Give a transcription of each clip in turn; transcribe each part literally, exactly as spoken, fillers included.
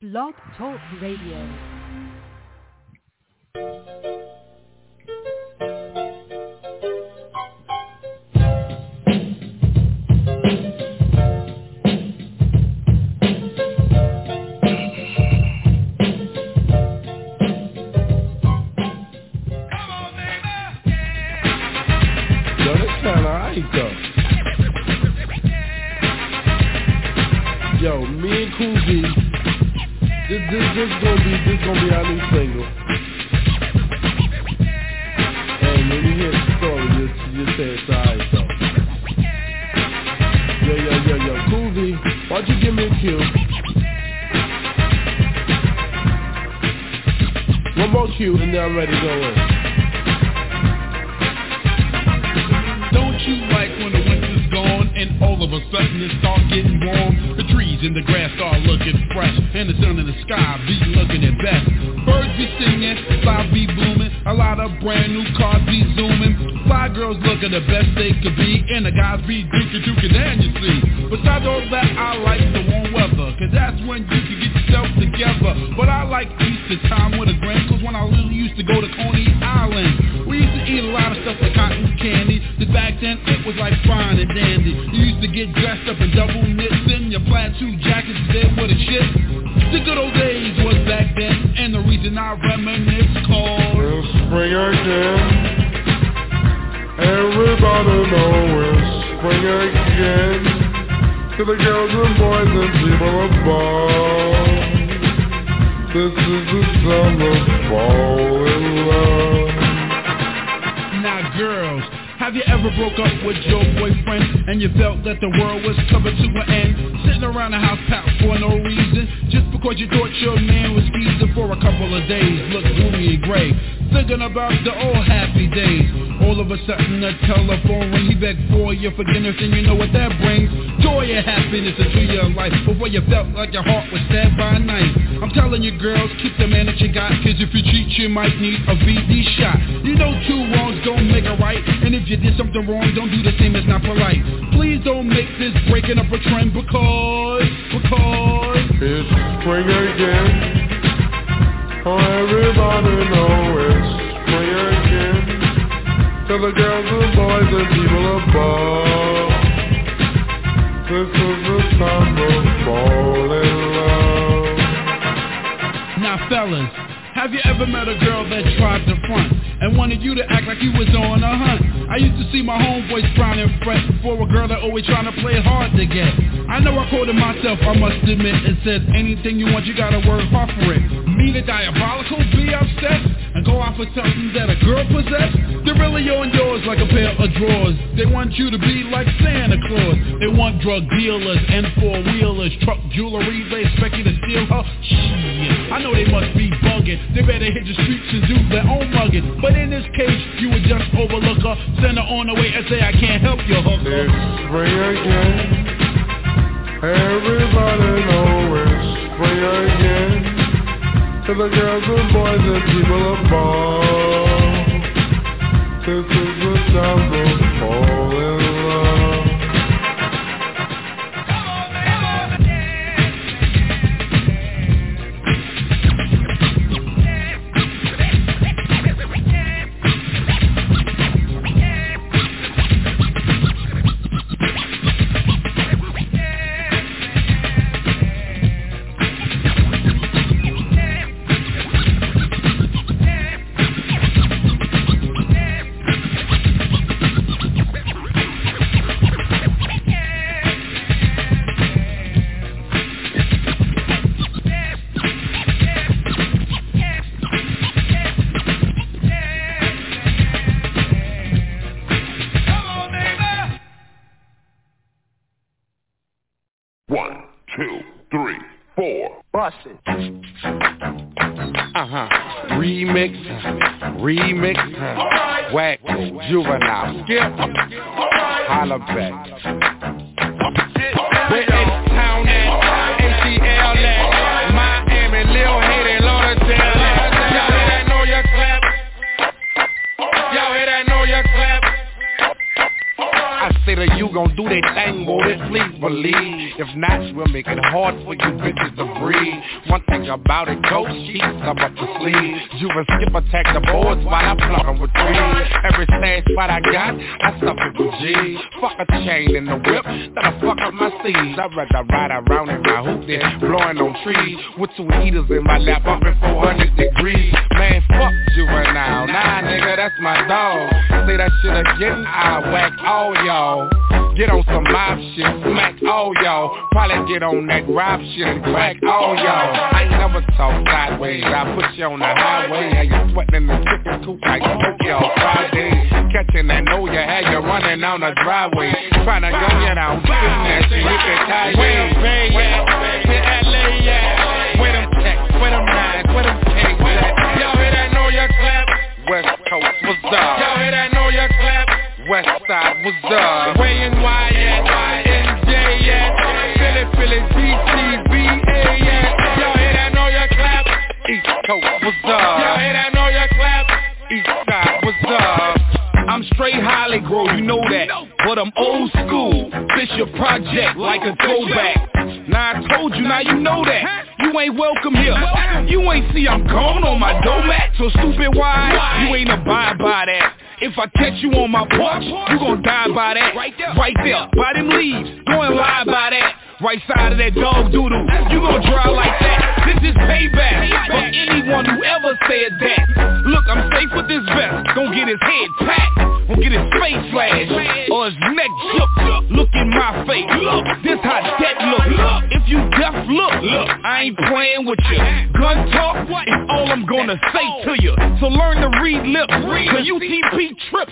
Blog Talk Radio. Yo, me and Coogee, this this this gonna be this gonna be our new single. And when you hear the story, you you say it's alright though. Yo yo yo yo, Coogee, why don't you give me a cue? One more cue, and then I'm ready to go in. Don't you like when the winter's gone and all of a sudden it starts getting warm? The trees in the grass start looking fresh, and the sun in the sky be looking at best. Birds be singing, flowers be blooming, a lot of brand new cars be zooming. Fly girls looking the best they could be, and the guys be drinking, drinking, and you see. Besides all that, I like the warm weather, cause that's when you can get yourself together. But I like Easter time with a grand, cause when I really used to go to Coney Island, we used to eat a lot of stuff like cotton candy. Cause back then it was like fine and dandy. You used to get dressed up in double knits and your plaid suit jackets there with a shit. The good old days was back then, and the reason I reminisce called it's spring again. Everybody know it's spring again. To the girls and boys and people above, this is the summer fall in love. Now girls, have you ever broke up with your boyfriend and you felt that the world was coming to an end? Sitting around the house pout for no reason, just because you thought your man was teasing for a couple of days, looked gloomy and gray, thinking about the old happy days. All of a sudden a telephone ring, he begged for your forgiveness, and you know what that brings, joy and happiness into your life. Before you felt like your heart was stabbed by a knife. I'm telling you girls, keep the man that you got, cause if you cheat you might need a V D shot. You know two wrongs don't make a right, and if you did something wrong, don't do the same, it's not polite. Please don't make this breaking up a trend, because, because it's spring again. Oh, everybody know it's spring again. To the girls and boys and people above, this is the time of fall in love. Now fellas, have you ever met a girl that tried to front and wanted you to act like you was on a hunt? I used to see my homeboys frown and fret for a girl that always trying to play hard to get. I know I quoted myself, I must admit, and said, anything you want, you gotta work hard for it. Mean and diabolical, be obsessed, and go out for something that a girl possess. They're really on yours like a pair of drawers. They want you to be like Santa Claus. They want drug dealers and four-wheelers, truck jewelry, they expect you to steal her. Shit, I know they must be bugging. They better hit the streets and do their own mugging. But in this case, you would just overlook her, send her on her way and say, I can't help you, hooker. It's spring again. Everybody know it's spring again. To the girls and boys and people above, this is the time to fall in love. Remix, right. Whack, Juvenile, Skip, right. Holla back. That you gon' do that thing, boy, this please believe. If not, we'll make it hard for you bitches to breathe. One thing about it, go sheets I'm up to sleeve. You and Skip attack the boards while I plug them with trees. Every stash spot I got, I stuff it with G's. Fuck a chain in the whip, that'll fuck up my seeds. I'd rather ride around in my hoop than blowing on trees. With two heaters in my lap, up in four hundred degrees. Man, fuck you right now. Nah, nigga, that's my dog. Say that shit again, I whack all y'all. Get on some mob shit, smack all y'all. Probably get on that rob shit and crack all y'all. I ain't never talk sideways, I put you on the highway. How you sweating in the chicken coop like turkey on Friday. Catching that know you had you running down the driveway. Trying to gun you down, sitting there, she hit that tie. Where them Bay at? Where L A at? Where them Tech? Where them Nine? Where them K? Y'all hear that know you clap? West Coast, what's up? Y'all hear that know you clap? West Side, what's up? Way and Y at? N J at? Philly, Philly, D C, B A at? Y'all hear that know you clap? East Coast, what's up? Y'all hear that know you clap? East Side, what's up? I'm straight Holly Grove, you know that. But I'm old school, this your project like a throwback. Now I told you, now you know that. You ain't welcome here. You ain't see I'm gone on my dough mat. So stupid, why? You ain't abide by that. If I catch you on my porch, you gon' die by that. Right there, right there, by them leaves, don't lie by that. Right side of that dog doodle, you gon' dry like that. This is payback for anyone who ever said that. Look, I'm safe with this vest, gon' get his head packed, gon' get his face slashed, or his neck shook. Look in my face, look, this how death look. If you deaf, look, look, I ain't playing with you. Gun talk is all I'm gonna say to you. So learn to read lips, cause U T P trip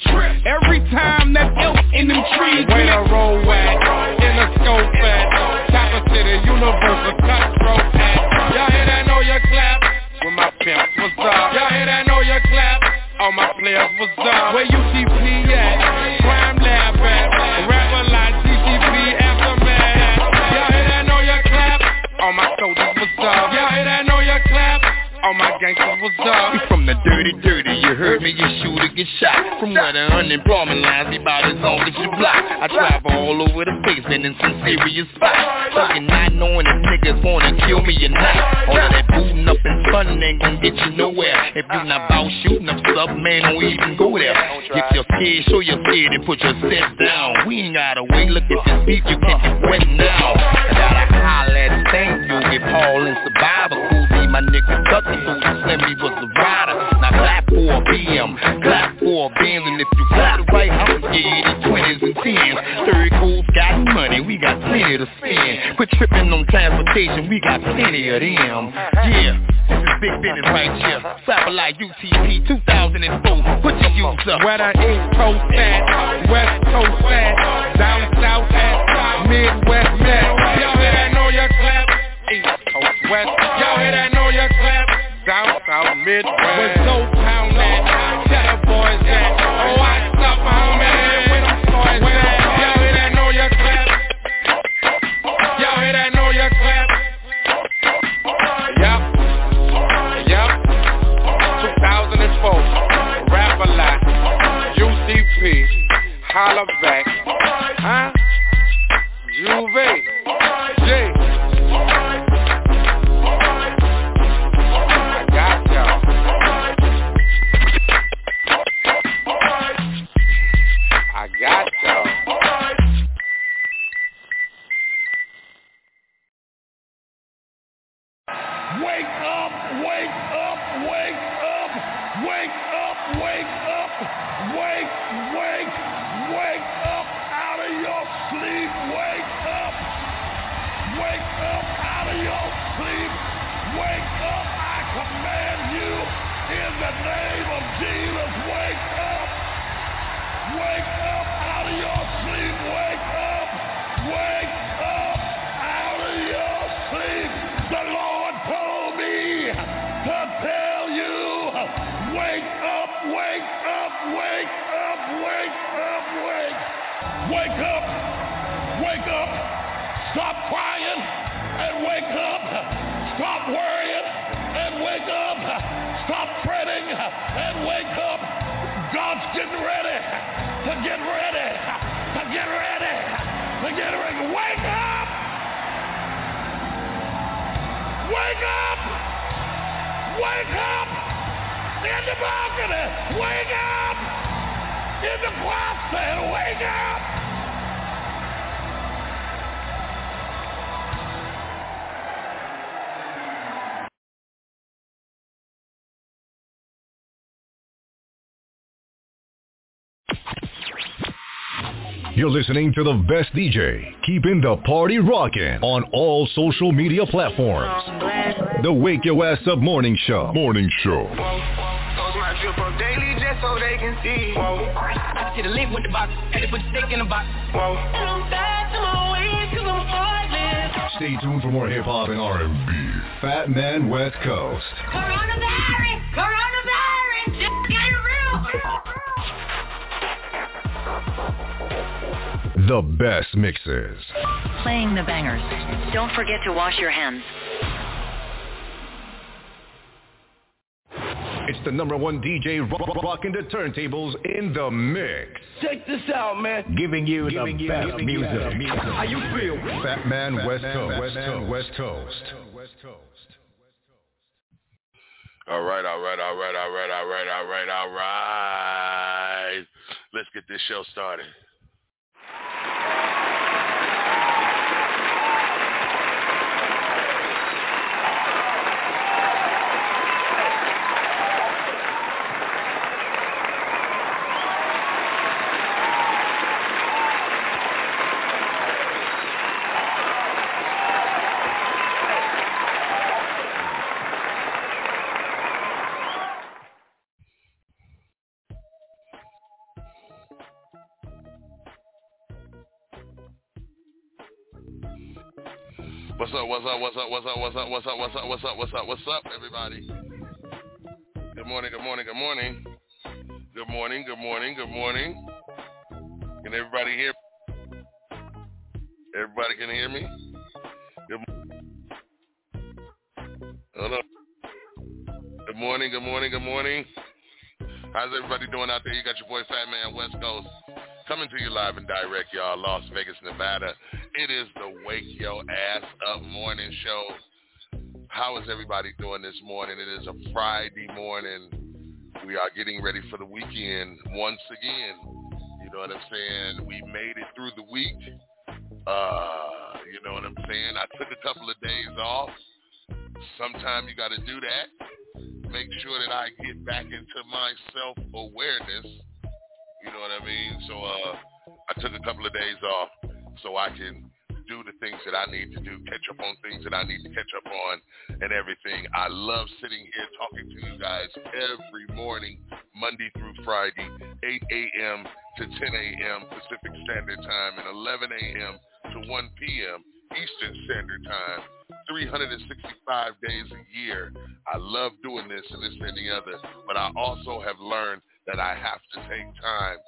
every time that elf in them trees. When I roll at, in the scope at, top of city, universal, cutthroat hat. Y'all hear that know you clap? With my pimp, what's up? Y'all hear that know you clap? All my players, what's up? Where U T P at? Crime Lab at? Rapper like T T P Aftermath. Y'all hear that know you clap? All my soldiers, what's up? Y'all hear that know you clap? All my gangsters, what's up? We from the dirty, dirty, you heard me, you shooter get shot. From where the unemployment lines be about as long as you block. I travel all over the place and in some serious spots. Fucking not knowing if niggas wanna kill me or not. All of that booting up and fun ain't gon' get you nowhere. If you not about shooting up stuff, man, don't even go there. If you're scared, show your scared and put yourself down. We ain't gotta wait, look at this beat, you can get wet now. I gotta holler at thank you, if all in survival cool, my niggas tuckin'. Slimmy was the rider. Now clap for a B M, clap for a Benz. And if you clap right, I'm scared. Twenties and tens, third cool got money, we got plenty to spend. Quit tripping on transportation, we got plenty of them. Yeah, this is big business right here. Cyber like U T P two thousand four. Put your youths up. Where the East Coast at, West Coast at, down south at, Midwest at. Y'all hear that know your clap? East Coast, West. Y'all hear that know your clap? Down south, Midwest. Where's those town at? Tell the boys that. Oh, I stop my homie. Where them boys at? Y'all hear that know your clap? Y'all hear that know your clap? Yup. Yup. two thousand four. Rap a lot. U C P. Holla back. Huh? Juve. J. Get ready to get ready to get ready to get ready. Wake up! Wake up! Wake up! In the balcony! Wake up! In the closet! Wake up! You're listening to the best D J, keeping the party rocking on all social media platforms. The Wake Your Ass Up Morning Show. Morning Show. Whoa, whoa, post my drip up daily just so they can see. Whoa. I see the link with the box, had to put the stick in the box. Whoa. And I'm back to my ways 'cause I'm falling. Stay tuned for more hip-hop and R and B. Fat Man West Coast. Coronavirus! Coronavirus! Just get real! The best mixes. Playing the bangers. Don't forget to wash your hands. It's the number one D J rocking the turntables in the mix. Check this out, man. Giving you giving the you, best giving music. You music. How you feel? Fat Man West Coast. West Coast. West Coast. West Coast. All right, all right, all right, all right, all right, all right, all right. Let's get this show started. What's up, what's up, what's up, what's up, what's up, what's up, what's up, what's up, what's up, what's up, everybody? Good morning, good morning, good morning. Good morning, good morning, good morning. Can everybody hear? Everybody can hear me? Good morning. Hello. Good morning, good morning, good morning. How's everybody doing out there? You got your boy Fat Man West Coast. Coming to you live and direct, y'all, Las Vegas, Nevada. It is the Wake Your Ass Up Morning Show. How is everybody doing this morning? It is a Friday morning. We are getting ready for the weekend once again. You know what I'm saying? We made it through the week. Uh, you know what I'm saying? I took a couple of days off. Sometime you got to do that. Make sure that I get back into my self-awareness. You know what I mean? So uh, I took a couple of days off so I can do the things that I need to do, catch up on things that I need to catch up on and everything. I love sitting here talking to you guys every morning, Monday through Friday, eight a.m. to ten a.m. Pacific Standard Time and eleven a.m. to one p.m. Eastern Standard Time, three hundred sixty-five days a year. I love doing this and this and the other, but I also have learned that I have to take time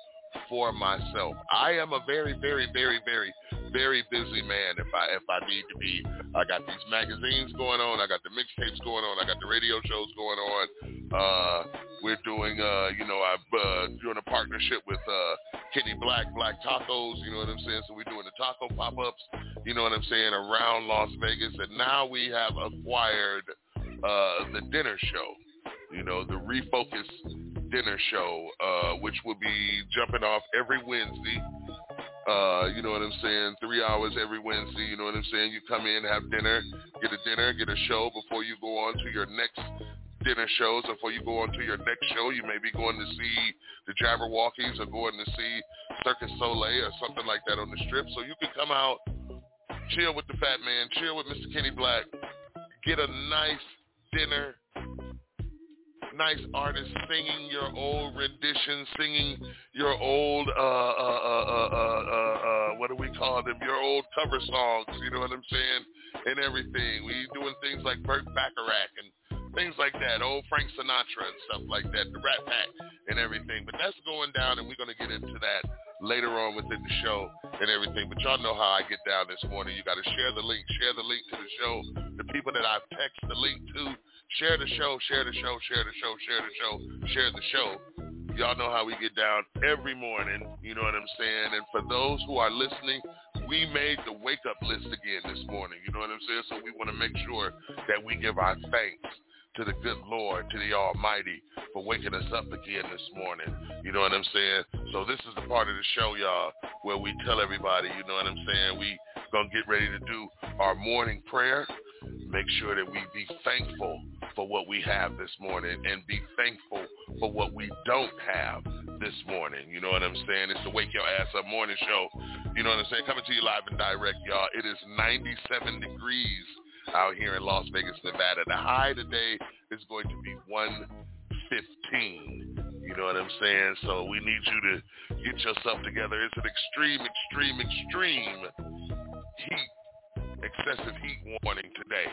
for myself. I am a very, very, very, very, very busy man if I if I need to be. I got these magazines going on. I got the mixtapes going on. I got the radio shows going on. Uh, we're doing, uh, you know, I'm uh, doing a partnership with uh, Kenny Black, Black Tacos, you know what I'm saying? So we're doing the taco pop-ups, you know what I'm saying, around Las Vegas. And now we have acquired uh, the dinner show, you know, the Refocus dinner show, uh, which will be jumping off every Wednesday. Uh, you know what I'm saying? Three hours every Wednesday. You know what I'm saying? You come in, have dinner, get a dinner, get a show before you go on to your next dinner shows. Before you go on to your next show, you may be going to see the Jabberwockies or going to see Cirque du Soleil or something like that on the strip. So you can come out, chill with the Fat Man, chill with Mister Kenny Black, get a nice dinner. Nice artists singing your old rendition, singing your old, uh, uh, uh, uh, uh, uh, what do we call them, your old cover songs, you know what I'm saying, and everything. We doing things like Burt Bacharach and things like that, old Frank Sinatra and stuff like that, the Rat Pack and everything. But that's going down, and we're going to get into that later on within the show and everything. But y'all know how I get down this morning. You got to share the link, share the link to the show. The people that I've texted the link to, share the show, share the show, share the show, share the show, share the show. Y'all know how we get down every morning, you know what I'm saying? And for those who are listening we made the wake-up list again this morning. You know what I'm saying? So we want to make sure that we give our thanks to the good Lord, to the Almighty, for waking us up again this morning. You know what I'm saying? So this is the part of the show, y'all, where we tell everybody, you know what I'm saying, we going to get ready to do our morning prayer. Make sure that we be thankful for what we have this morning and be thankful for what we don't have this morning. You know what I'm saying? It's the Wake Your Ass Up Morning Show. You know what I'm saying? Coming to you live and direct, y'all. It is ninety-seven degrees out here in Las Vegas, Nevada. The high today is going to be one fifteen. You know what I'm saying? So we need you to get yourself together. It's an extreme, extreme, extreme heat. Excessive heat warning today.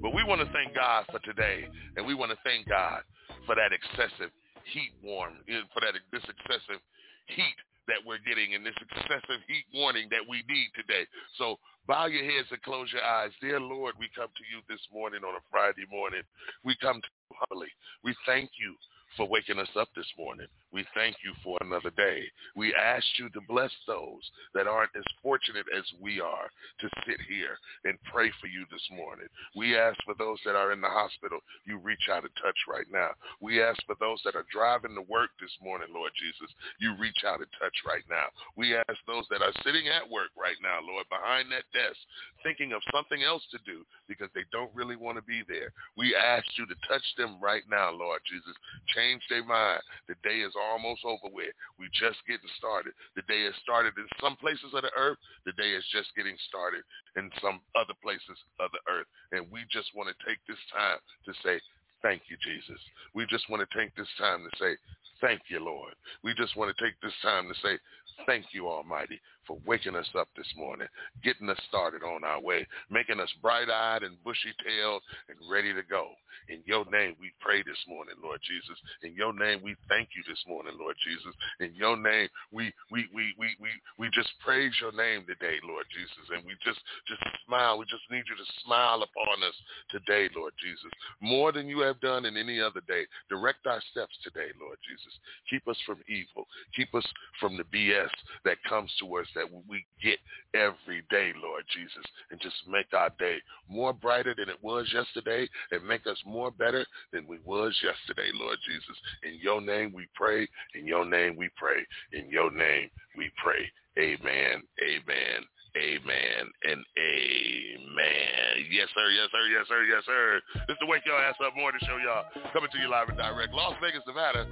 But we want to thank God for today, and we want to thank God for that excessive heat warm, for that this excessive heat that we're getting and this excessive heat warning that we need today. So bow your heads and close your eyes. Dear Lord, we come to you this morning on a Friday morning. We come to you humbly. We thank you for waking us up this morning. We thank you for another day. We ask you to bless those that aren't as fortunate as we are to sit here and pray for you this morning. We ask for those that are in the hospital, you reach out and touch right now. We ask for those that are driving to work this morning, Lord Jesus, you reach out and touch right now. We ask those that are sitting at work right now, Lord, behind that desk, thinking of something else to do because they don't really want to be there. We ask you to touch them right now, Lord Jesus. Change their mind. The day is almost over with. We just getting started. The day has started in some places of the earth. The day is just getting started in some other places of the earth. And we just want to take this time to say, thank you, Jesus. We just want to take this time to say, thank you, Lord. We just want to take this time to say, thank you, Almighty, for waking us up this morning, getting us started on our way, making us bright-eyed and bushy-tailed and ready to go. In your name, we pray this morning, Lord Jesus. In your name, we thank you this morning, Lord Jesus. In your name, we we we we we, we just praise your name today, Lord Jesus. And we just, just smile. We just need you to smile upon us today, Lord Jesus. More than you have done in any other day, direct our steps today, Lord Jesus. Keep us from evil. Keep us from the B S that comes to us that we get every day, Lord Jesus, and just make our day more brighter than it was yesterday and make us more better than we was yesterday, Lord Jesus. In your name we pray. In your name we pray. In your name we pray. Amen, amen, amen, and amen. Yes, sir, yes, sir, yes, sir, yes, sir. This is the Wake Your Ass Up Morning Show, y'all. Coming to you live and direct. Las Vegas, Nevada,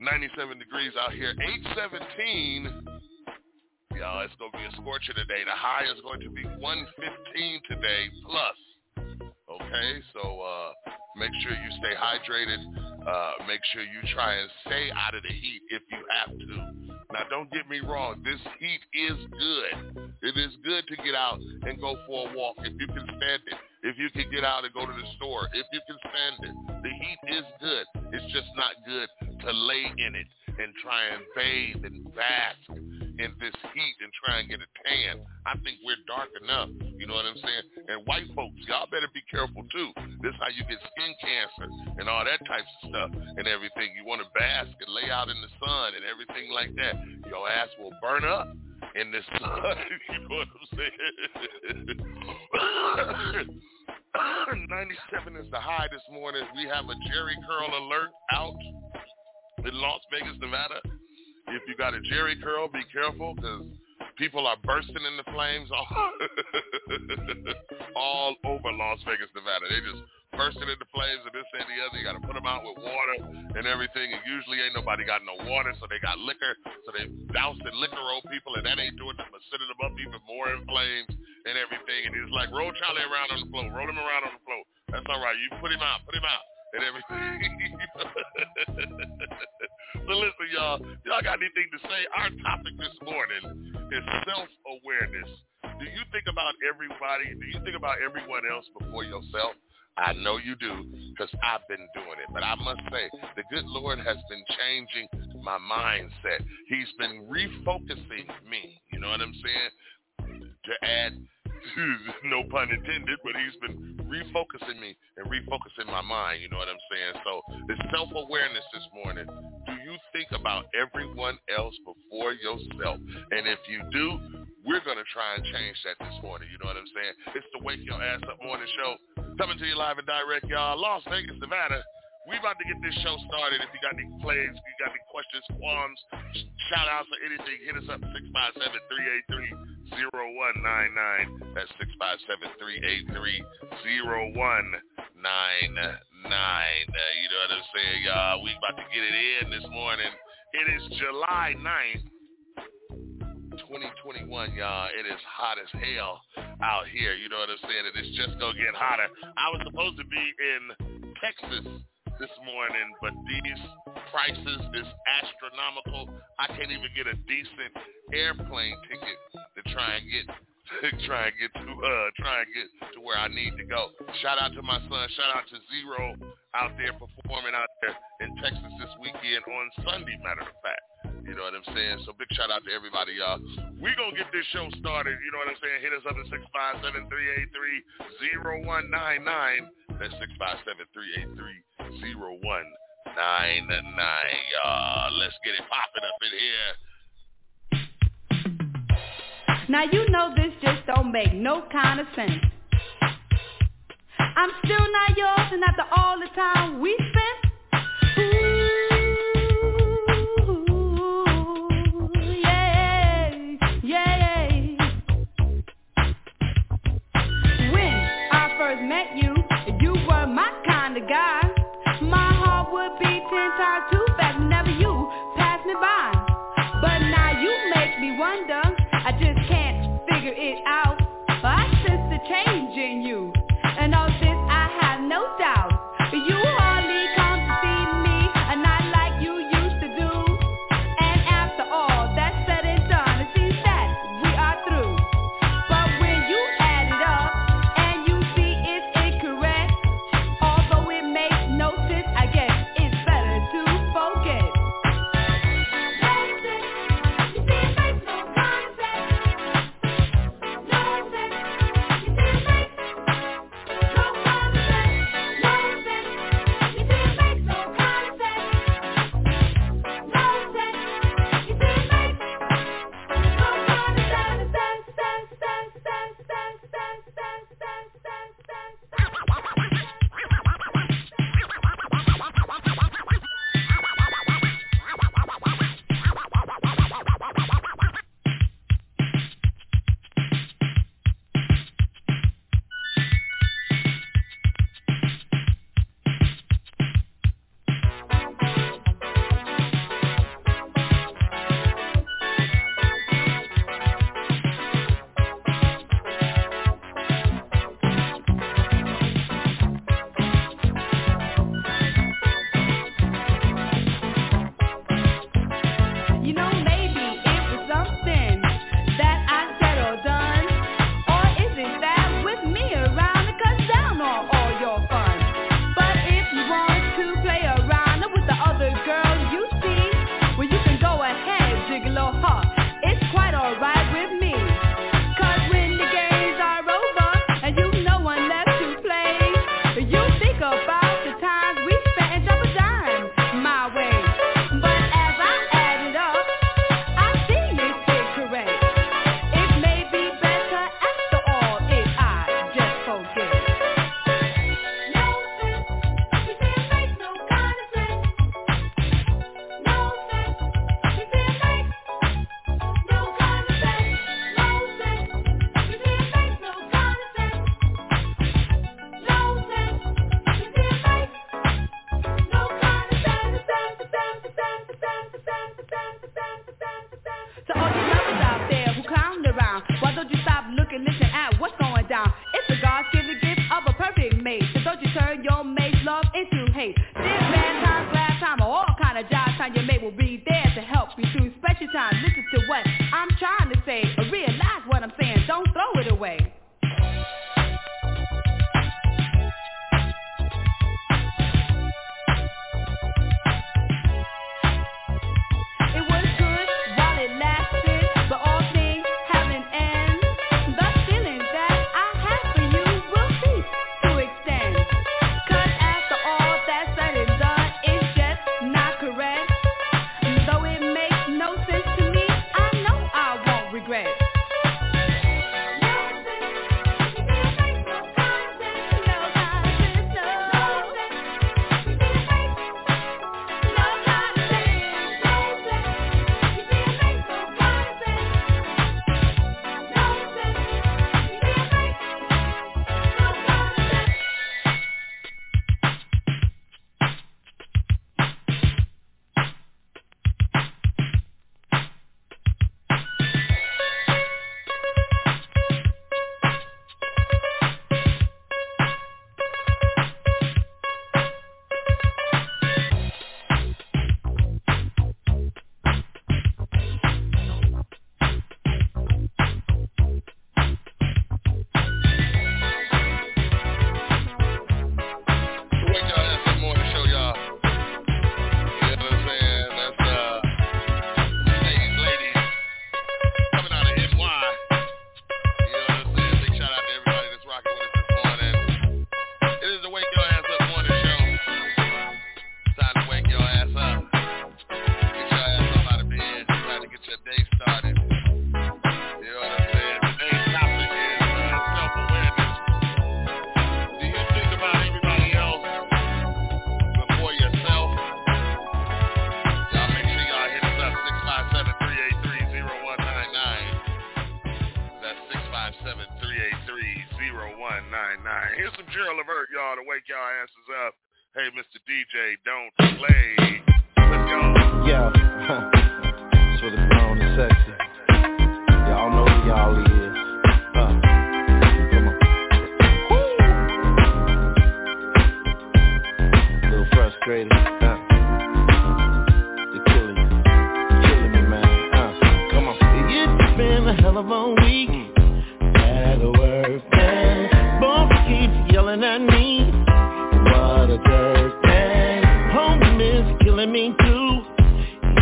ninety-seven degrees out here, eight seventeen. Y'all, it's going to be a scorcher today. The high is going to be one fifteen today plus. Okay, so uh, make sure you stay hydrated. Uh, make sure you try and stay out of the heat if you have to. Now, don't get me wrong. This heat is good. It is good to get out and go for a walk if you can stand it. If you can get out and go to the store, if you can stand it. The heat is good. It's just not good to lay in it and try and bathe and bask in this heat and try and get a tan. I think we're dark enough. You know what I'm saying? And white folks, y'all better be careful too. This is how you get skin cancer and all that type of stuff and everything. You want to bask and lay out in the sun and everything like that. Your ass will burn up in the sun. You know what I'm saying? ninety-seven is the high this morning. We have a Jerry Curl alert out in Las Vegas, Nevada. If you got a Jerry curl, be careful because people are bursting in the flames all, all over Las Vegas, Nevada. They just bursting in the flames and this and the other. You got to put them out with water and everything. And usually ain't nobody got no water, so they got liquor. So they dousing liquor on people, and that ain't doing nothing but sending them up even more in flames and everything. And it's like, roll Charlie around on the floor. Roll him around on the floor. That's all right. You put him out. Put him out. And everything. So listen, y'all, y'all got anything to say? Our topic this morning is self-awareness. Do you think about everybody? Do you think about everyone else before yourself? I know you do because I've been doing it. But I must say, the good Lord has been changing my mindset. He's been refocusing me. You know what I'm saying? To add, no pun intended, but he's been refocusing me and refocusing my mind, you know what I'm saying? So it's self-awareness this morning. Do you think about everyone else before yourself? And if you do, We're going to try and change that this morning. You know what I'm saying? It's the Wake Your Ass Up Morning Show. Coming to you live and direct, y'all. Las Vegas, Nevada. We about to get this show started. If you got any plays, if you got any questions, qualms, shout-outs or anything, hit us up six five seven, three eight three, zero one nine nine. That's six five seven, three eight three, zero one nine nine. Uh, you know what I'm saying, y'all? We about to get it in this morning. It is July ninth, twenty twenty-one, y'all. It is hot as hell out here. You know what I'm saying? And it's just going to get hotter. I was supposed to be in Texas this morning, but these prices is astronomical. I can't even get a decent airplane ticket to try and get to try and get to uh try and get to where I need to go. Shout out to my son, shout out to Zero out there performing out there in Texas this weekend on Sunday, matter of fact. You know what I'm saying? So big shout out to everybody, y'all. We're going to get this show started. You know what I'm saying? Hit us up at six five seven, three eight three, zero one nine nine. That's six five seven, three eight three, zero one nine nine. Uh, let's get it popping up in here. Now you know this just don't make no kind of sense. I'm still not yours, and after all the time we spent, met you, if you were my kind of guy, my heart would be ten times too fast whenever you passed me by. But now you make me wonder, I just can't figure it out. I sense the change in you, and all this I have no doubt. You hardly come to see me, and not like you used to do. And after all that's said and done, it seems that we are through. But when you add it up, no sense to me, I know y'all to wake y'all asses up. Hey, Mister D J, don't play. Let's go. Yeah. That's what it's known as sexy. Y'all know who y'all is. Huh. Come on. Woo! A little frustrated. Huh. They're killing me. They're killing me, man. Huh. Come on. It's been a hell of a week. Mm. At work, man. Boss keeps yelling at me. What a dirt thing. Home is killing me too.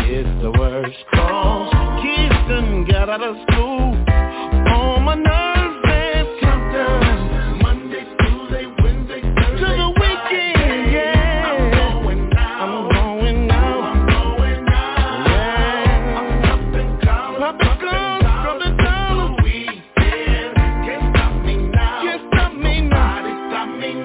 It's the worst cause. Kids done got out of school. On my nerves, they've come down. Monday, Tuesday, Wednesday, Thursday, to the weekend, yeah. I'm going out. I'm going out. I'm going out. Yeah. I'm up and calling. Up and calling. From the dollar. The weekend. Can't stop me now. Can't stop me now. Nobody stop me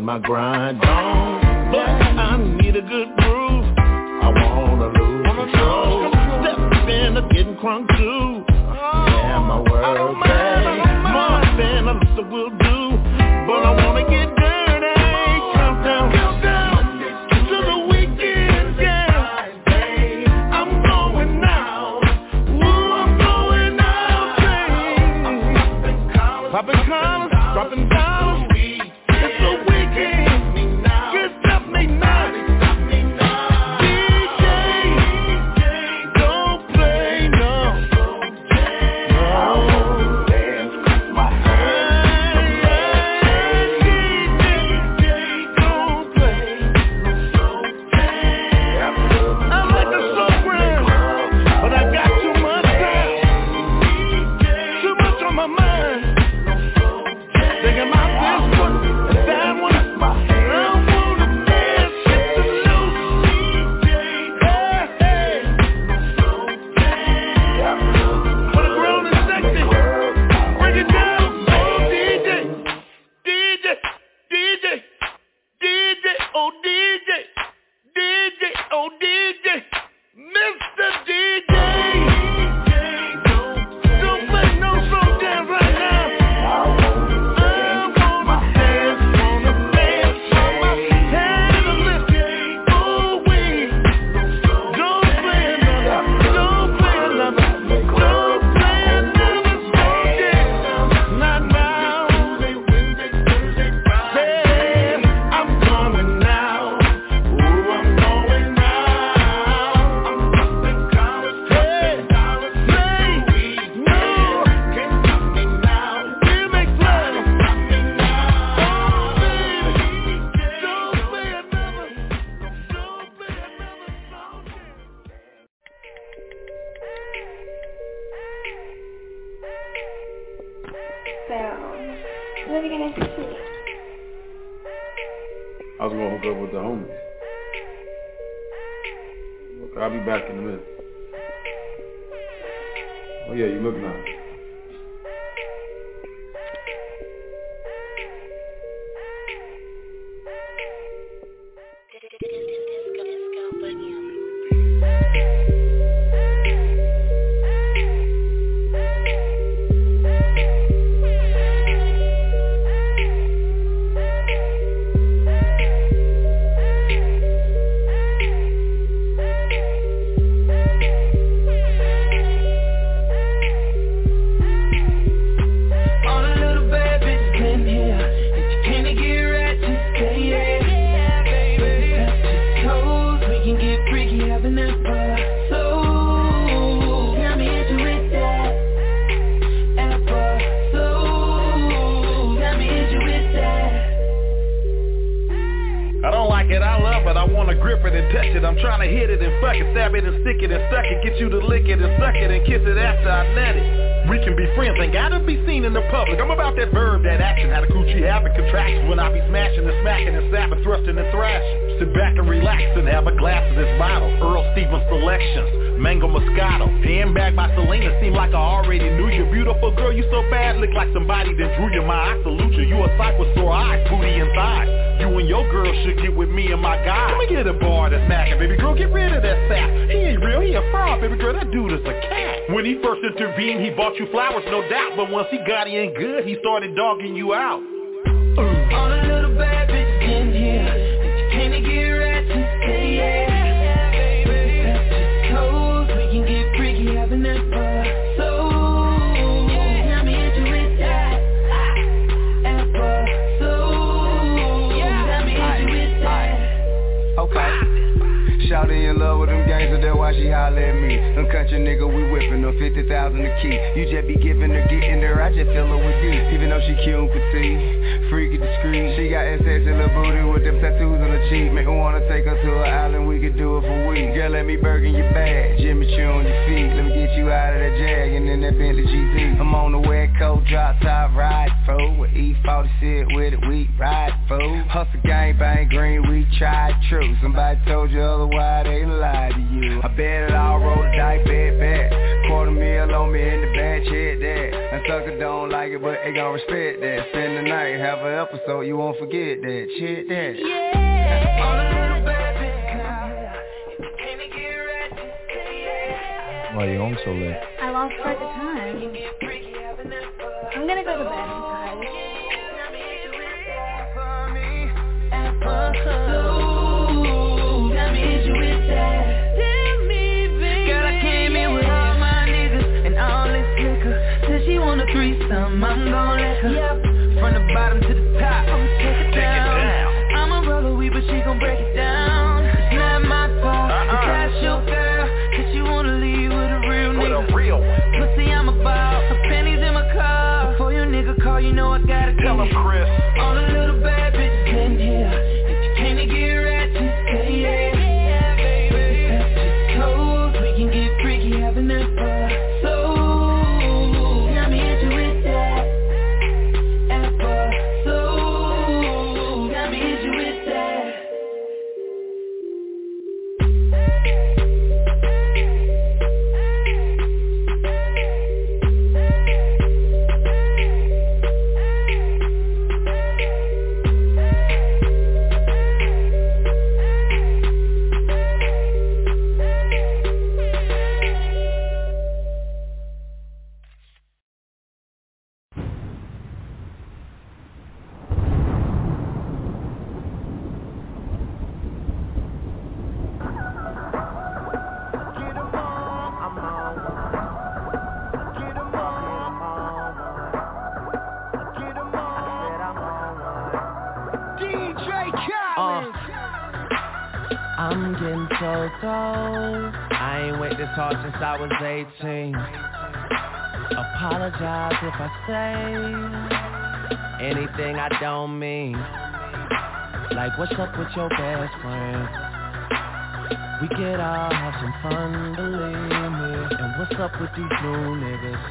My grind on, but I need a good groove. I wanna lose control. Step in, I'm getting crunk too. Yeah, my world day. More than a list will do, but I wanna get dirty. Count down, count down to the weekend. Yeah, I'm going out. Woo, I'm going out. Baby. Popping collars, dropping dollars. mango moscato. Damn back by Selena, seem like I already knew you. Beautiful girl, you so bad, look like somebody that drew you. My, I salute you, you a psych with sore eyes, booty and thighs. You and your girl should get with me and my guy. Let me get a bar that's smacking, baby girl, get rid of that sack. He ain't real, he a fraud, baby girl, that dude is a cat. When he first intervened, he bought you flowers, no doubt. But once he got in good, he started dogging you out. Ooh. All the little bad bitches in here, came to get right to stay, yeah. Shawty in love with them gangsters, that's why she holler at me. Some country nigga, we whippin' on fifty thousand a key. You just be giving her, getting there, I just fill her with you. Even though she cute and petite, freaky discreet. She got S H in her booty with them tattoos on her cheek. Make me wanna take her to an island, we could do it for weeks. Girl, let me burger your bag, Jimmy Choo on your feet. Let me get you out of that Jag and then that Bentley G T. I'm on the West Coast, drop top, ride, fool. With E forty sit with it, we ride, fool. Hustle gang, bang green, we tried true. Somebody told you otherwise. Why they lie to you? I bet it all roll the dice, bet back. Quarter meal on me in the back, check that. And sucker don't like it, but they gon' respect that. Spend the night, have an episode, you won't forget that. Check that. Yeah. All the little bad bitches, can we get right to stay? Why are you home so late? I lost track of time. I'm gonna go to bed inside. Tell me, baby. Girl, I came in with all my niggas and all this liquor. Said she want a threesome, I'm gon' let her. Yep. From the bottom to the top, I'ma take it down. down. I'm a roller weed, but she gon' break it down. It's not my fault. Uh-uh. It's not your girl. Said she wanna leave with a real with nigga. With a real one. Pussy, I'm a ball. Her panties in my car. Before your nigga call, you know I gotta tell him, Chris. All the little bad bitches in here. If you came to get right, just say yeah. I was eighteen. Apologize if I say anything I don't mean. Like, what's up with your best friend? We could all have some fun, believe me. And what's up with these new niggas?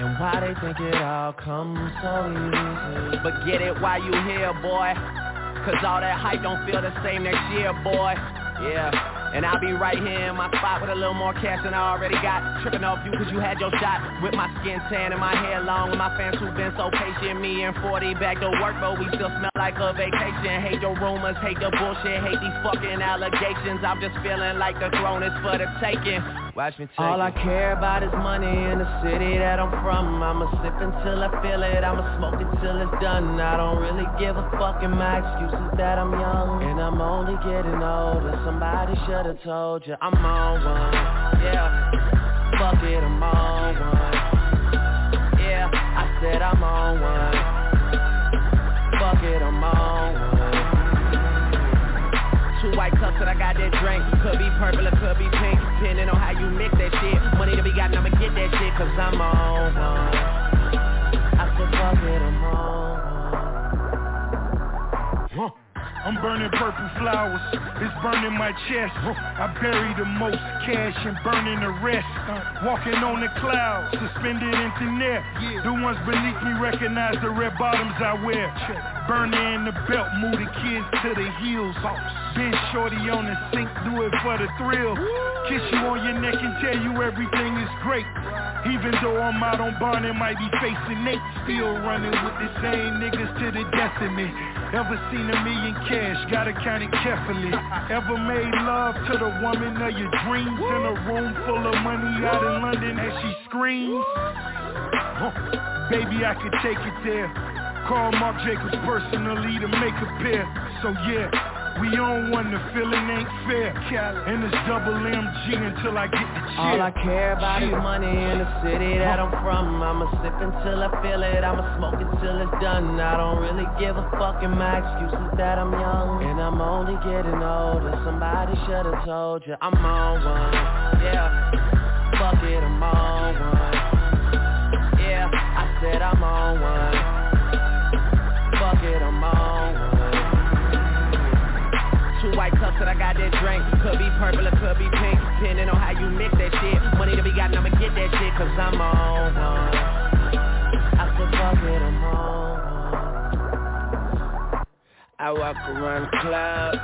And why they think it all comes so easy? But get it while you here, boy. Cause all that hype don't feel the same next year, boy. Yeah. And I'll be right here in my spot with a little more cash than I already got. Tripping off you cause you had your shot. With my skin tan and my hair long. With my fans who've been so patient. Me and forty back to work, but we still smell like a vacation. Hate your rumors, hate the bullshit, hate these fucking allegations. I'm just feeling like the throne is for the taking. Watch me take All it. I care about is money in the city that I'm from. I'ma sip until I feel it, I'ma smoke it till it's done. I don't really give a fuck, and my excuse is that I'm young. And I'm only getting older, somebody should I told you I'm on one, yeah. Fuck it, I'm on one, yeah. I said I'm on one. Fuck it, I'm on one. Two white cups that I got that drink. Could be purple or could be pink, depending on how you mix that shit. Money to be gotten, I'ma get that shit. Cause I'm on one. I said fuck it, I'm on one. Huh, I'm burning purple flowers. It's burning my chest. I bury the most cash and burning the rest. Walking on the clouds, suspended in thin air. The ones beneath me recognize the red bottoms I wear. Burner in the belt, move the kids to the heels. Been shorty on the sink, do it for the thrill. Kiss you on your neck and tell you everything is great. Even though I'm out on bond and might be facing eight, still running with the same niggas to the death of me. Ever seen a million cash, gotta count it carefully. Ever made love to the woman of your dreams in a room full of money out in London as she screams? Oh, baby, I could take it there. Call Mark Jacobs personally to make a pair. So yeah, we on one, the feeling ain't fair. And it's double M G until I get the check. All I care about is money in the city that I'm from. I'ma sip until I feel it, I'ma smoke until it's done. I don't really give a fuck, and my excuse is that I'm young. And I'm only getting older, somebody should've told you. I'm on one, yeah, fuck it, I'm on one. Yeah, I said I'm on one. Fuck it, I'm on one. Two white cups that I got that drink. Could be purple or could be pink, depending on how you mix that shit. Money to be gotten, I'ma get that shit. Cause I'm on one. I said fuck it, I'm on one. I walk around the cloud,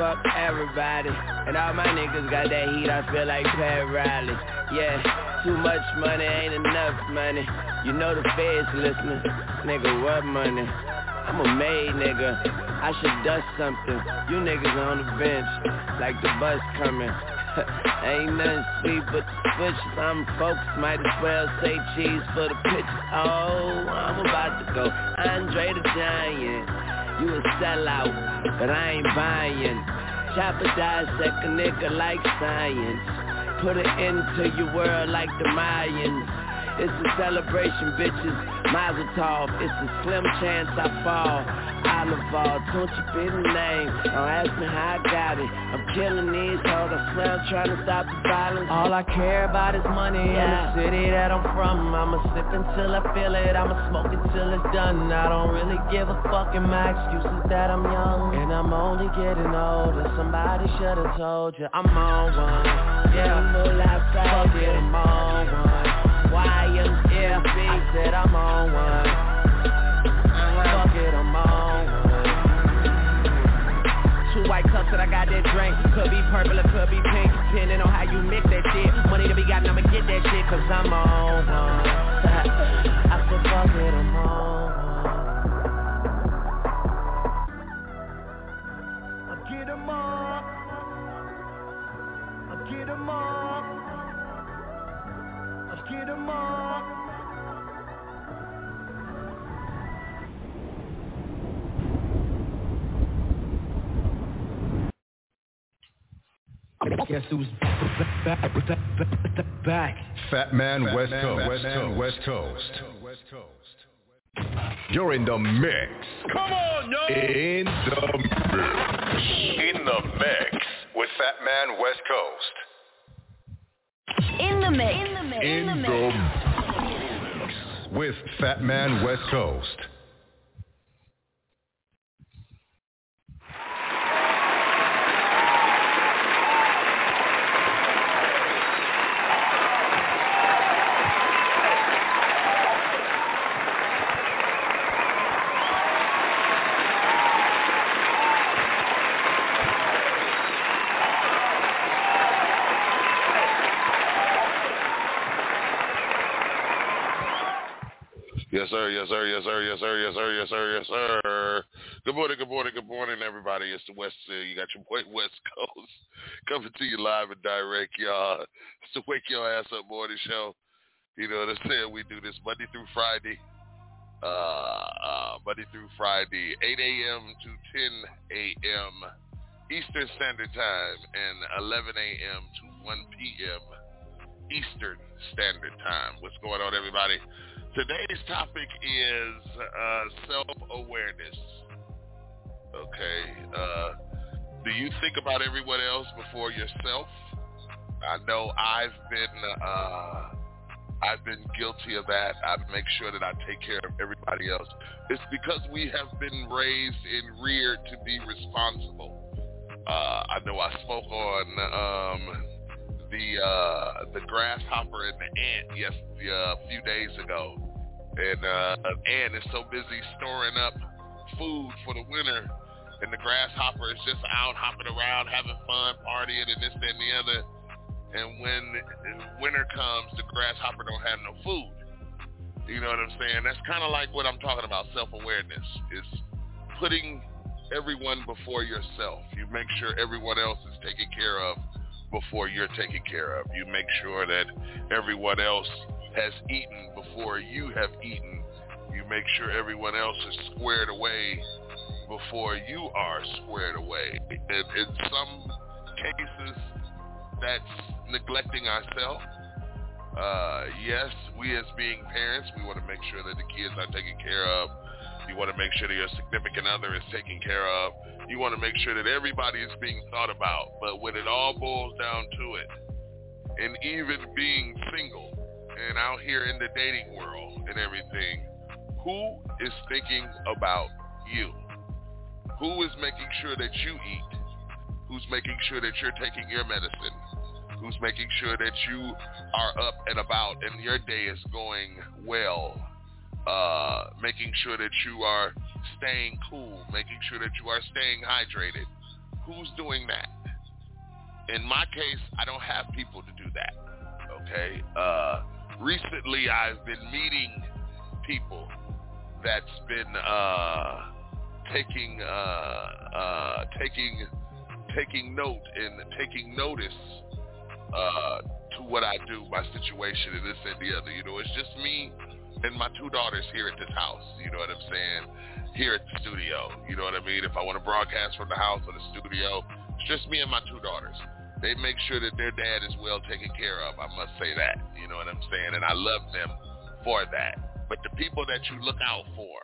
fuck everybody. And all my niggas got that heat, I feel like Pat Riley. Yeah, too much money, ain't enough money. You know the feds listening. Nigga, what money? I'm a made nigga, I should dust something. You niggas on the bench, like the bus coming. Ain't nothing sweet but the switches. I'm focused, might as well say cheese for the pitches. Oh, I'm about to go Andre the Giant. You a sellout, but I ain't buying. Chopper dissect a nigga like science. Put it into your world like the Mayans. It's a celebration, bitches, Mazel Tov. It's a slim chance I fall, olive oil. Don't you be the name, don't ask me how I got it. I'm killing these hoes, I swear I'm trying to stop the violence. All I care about is money, yeah. In the city that I'm from. I'ma sip until I feel it, I'ma smoke until it's done. I don't really give a fuck, and my excuse is that I'm young. And I'm only getting older, somebody should've told you. I'm on one, yeah, fuck it, I'm on one. Y M F B, I said I'm on one. Uh-huh. Fuck it, I'm on one. Two white cups that I got that drink. Could be purple or could be pink, depending on how you mix that shit. Money to be gotten, I'ma get that shit. Cause I'm on one. I said fuck it, I'm on one. I get them all, I get them all, get them all. Guess who's back? Fat Man West Coast. West Coast. West Coast. You're in the mix. Come on, yo. In the mix. In the mix with Fat Man West Coast. In the mix. In the mix. In the mix. With Fat Man West Coast. Yes, sir. Yes, sir. Yes, sir. Yes, sir. Yes, sir. Yes, sir. Yes, sir. Good morning. Good morning. Good morning, everybody. It's the West. Uh, you got your boy West Coast coming to you live and direct, y'all. It's the Wake Your Ass Up Morning Show. You know what I'm saying? We do this Monday through Friday. Uh, uh, Monday through Friday, eight a.m. to ten a.m. Eastern Standard Time and eleven a.m. to one p.m. Eastern Standard Time. What's going on, everybody? Today's topic is uh, self-awareness, okay? Uh, do you think about everyone else before yourself? I know I've been, uh, I've been guilty of that. I make sure that I take care of everybody else. It's because we have been raised and reared to be responsible. Uh, I know I spoke on um, the uh, the grasshopper and the ant yes, uh, a few days ago. And uh, an ant is so busy storing up food for the winter, and the grasshopper is just out hopping around, having fun, partying, and this, that, and the other. And when winter comes, the grasshopper don't have no food. You know what I'm saying? That's kind of like what I'm talking about, self-awareness. It's putting everyone before yourself. You make sure everyone else is taken care of before you're taken care of. You make sure that everyone else has eaten before you have eaten. You make sure everyone else is squared away before you are squared away. In, in some cases, that's neglecting ourselves. Uh, yes, we as being parents, we want to make sure that the kids are taken care of. You want to make sure that your significant other is taken care of. You want to make sure that everybody is being thought about. But when it all boils down to it, and even being single and out here in the dating world and everything, who is thinking about you? Who is making sure that you eat? Who's making sure that you're taking your medicine? Who's making sure that you are up and about and your day is going well? Uh, making sure that you are staying cool, making sure that you are staying hydrated. Who's doing that? In my case, I don't have people to do that, okay? Uh, recently, I've been meeting people that's been uh, taking uh, uh, taking taking note and taking notice uh, to what I do, my situation, and this and the other. You know, it's just me and my two daughters here at this house. You know what I'm saying? Here at the studio. You know what I mean? If I want to broadcast from the house or the studio, it's just me and my two daughters. They make sure that their dad is well taken care of. I must say that. You know what I'm saying? And I love them for that. But the people that you look out for,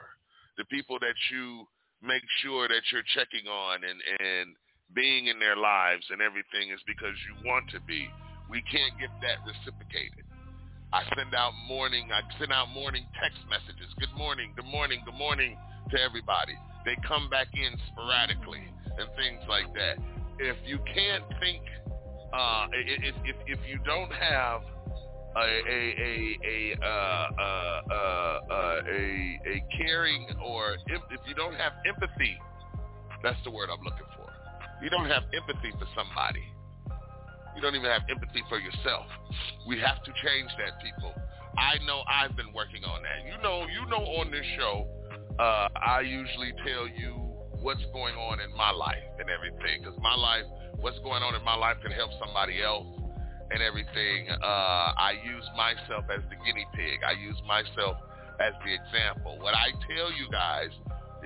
the people that you make sure that you're checking on and, and being in their lives and everything is because you want to be. We can't get that reciprocated. I send out morning, I send out morning text messages. Good morning, good morning, good morning to everybody. They come back in sporadically and things like that. If you can't think, uh, if, if if you don't have a a a a uh, uh, uh, a, a caring or if, if you don't have empathy, that's the word I'm looking for. You don't have empathy for somebody. You don't even have empathy for yourself. We have to change that, people. I know I've been working on that. You know, you know, on this show, uh, I usually tell you what's going on in my life and everything, because my life, what's going on in my life can help somebody else and everything. Uh, I use myself as the guinea pig. I use myself as the example. What I tell you guys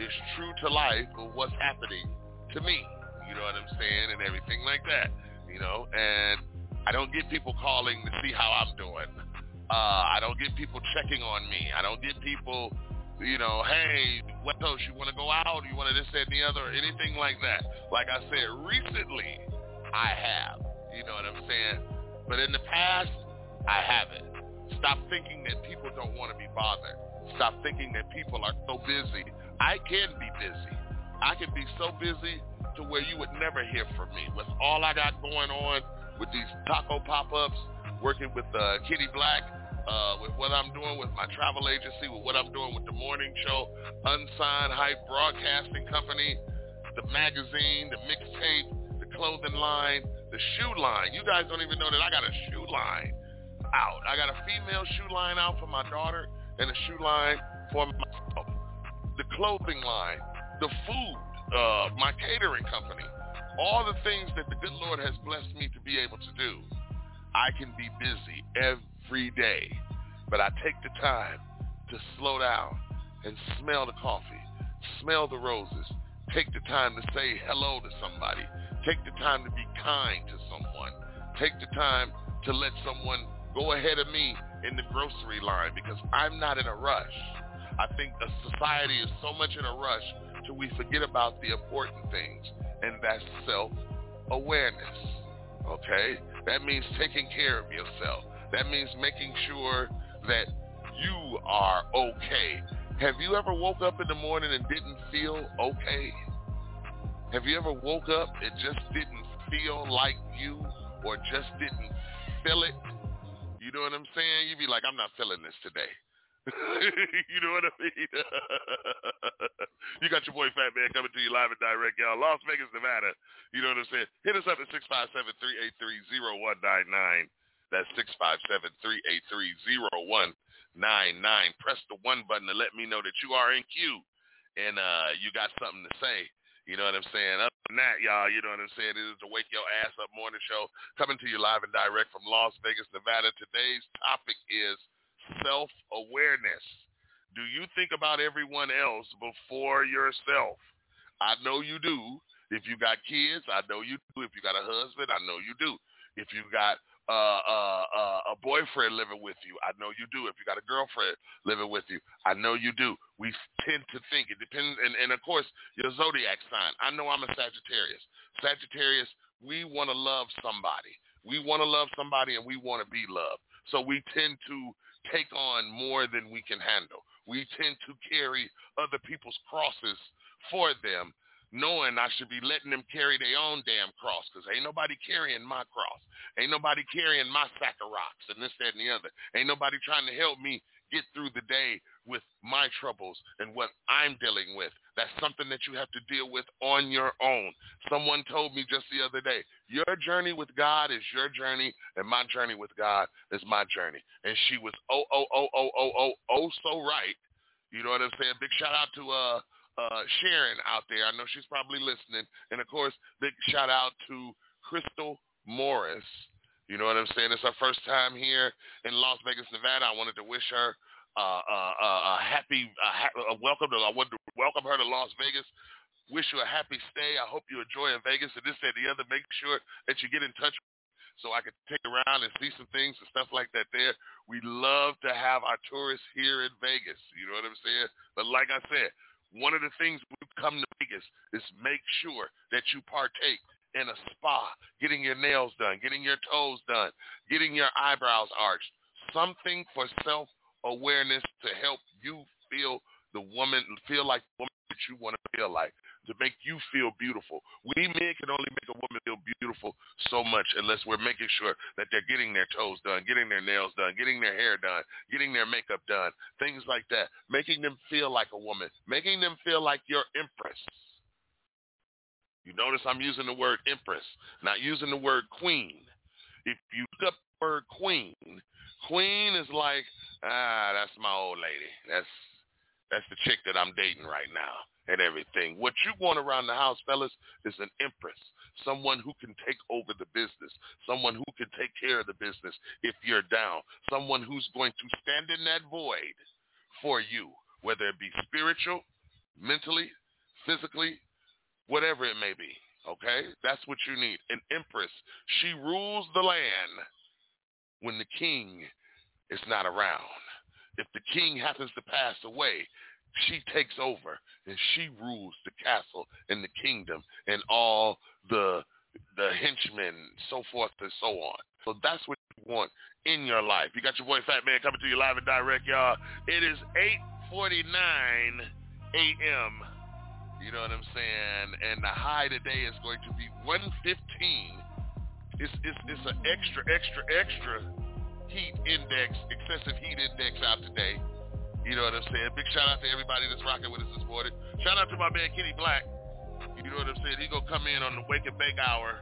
is true to life of what's happening to me. You know what I'm saying? And everything like that. You know, and I don't get people calling to see how I'm doing. Uh, I don't get people checking on me. I don't get people, you know, hey, what else? You want to go out? You want to this, that, and the other, or anything like that. Like I said, recently, I have. You know what I'm saying? But in the past, I haven't. Stop thinking that people don't want to be bothered. Stop thinking that people are so busy. I can be busy. I can be so busy to where you would never hear from me. With all I got going on with these taco pop-ups, working with uh, Kenny Black, uh, with what I'm doing with my travel agency, with what I'm doing with the morning show, Unsigned Hype Broadcasting Company, the magazine, the mixtape, the clothing line, the shoe line. You guys don't even know that I got a shoe line out. I got a female shoe line out for my daughter and a shoe line for myself. The clothing line, the food, uh, my catering company, all the things that the good Lord has blessed me to be able to do. I can be busy every day, but I take the time to slow down and smell the coffee, smell the roses, take the time to say hello to somebody, take the time to be kind to someone, take the time to let someone go ahead of me in the grocery line because I'm not in a rush. I think a society is so much in a rush till we forget about the important things, and that's self-awareness, okay? That means taking care of yourself. That means making sure that you are okay. Have you ever woke up in the morning and didn't feel okay? Have you ever woke up and just didn't feel like you, or just didn't feel it? You know what I'm saying? You'd be like, I'm not feeling this today. You know what I mean? You got your boy Fat Man coming to you live and direct, y'all. Las Vegas, Nevada. You know what I'm saying? Hit us up at six five seven, three eight three, zero one nine nine. That's six five seven, three eight three, zero one nine nine. Press the one button to let me know that you are in queue and uh, you got something to say. You know what I'm saying? Other than that, y'all, you know what I'm saying? It is the Wake Your Ass Up Morning Show coming to you live and direct from Las Vegas, Nevada. Today's topic is self-awareness. Do you think about everyone else before yourself? I know you do. If you got kids, I know you do. If you got a husband, I know you do. If you got uh, uh, uh, a boyfriend living with you, I know you do. If you got a girlfriend living with you, I know you do. We tend to think it depends, and, and of course, your zodiac sign. I know I'm a Sagittarius. Sagittarius, we want to love somebody. We want to love somebody, and we want to be loved. So we tend to take on more than we can handle. We tend to carry other people's crosses for them, knowing I should be letting them carry their own damn cross, because ain't nobody carrying my cross. Ain't nobody carrying my sack of rocks and this, that, and the other. Ain't nobody trying to help me get through the day with my troubles and what I'm dealing with. That's something that you have to deal with on your own. Someone told me just the other day, your journey with God is your journey, and my journey with God is my journey. And she was oh, oh, oh, oh, oh, oh, oh, so right. You know what I'm saying? Big shout out to uh, uh, Sharon out there. I know she's probably listening. And, of course, big shout out to Crystal Morris. You know what I'm saying? It's her first time here in Las Vegas, Nevada. I wanted to wish her Uh, uh, uh, a happy uh, ha- uh, welcome to I want to welcome her to Las Vegas. Wish you a happy stay. I hope you enjoy in Vegas and this and the other. Make sure that you get in touch with me so I can take around and see some things and stuff like that there. We love to have our tourists here in Vegas. You know what I'm saying? But like I said, one of the things when you come to Vegas is make sure that you partake in a spa, getting your nails done, getting your toes done, getting your eyebrows arched, something for self awareness to help you feel the woman, feel like the woman that you want to feel like, to make you feel beautiful. We men can only make a woman feel beautiful so much unless we're making sure that they're getting their toes done, getting their nails done, getting their hair done, getting their makeup done, things like that, making them feel like a woman, making them feel like your empress. You notice I'm using the word empress, not using the word queen. If you look up the word queen, queen is like, ah, that's my old lady. That's that's the chick that I'm dating right now and everything. What you want around the house, fellas, is an empress, someone who can take over the business, someone who can take care of the business if you're down, someone who's going to stand in that void for you, whether it be spiritual, mentally, physically, whatever it may be. Okay? That's what you need. An empress. She rules the land when the king is not around. If the king happens to pass away, she takes over and she rules the castle and the kingdom and all the the henchmen, so forth and so on. So that's what you want in your life. You got your boy Fat Man coming to you live and direct, y'all. It is eight forty-nine a.m. You know what I'm saying? And the high today is going to be one fifteen. It's, it's, it's an extra, extra, extra heat index, excessive heat index out today. You know what I'm saying? Big shout out to everybody that's rocking with us this morning. Shout out to my man Kenny Black. You know what I'm saying? He gonna come in on the Wake and Bake Hour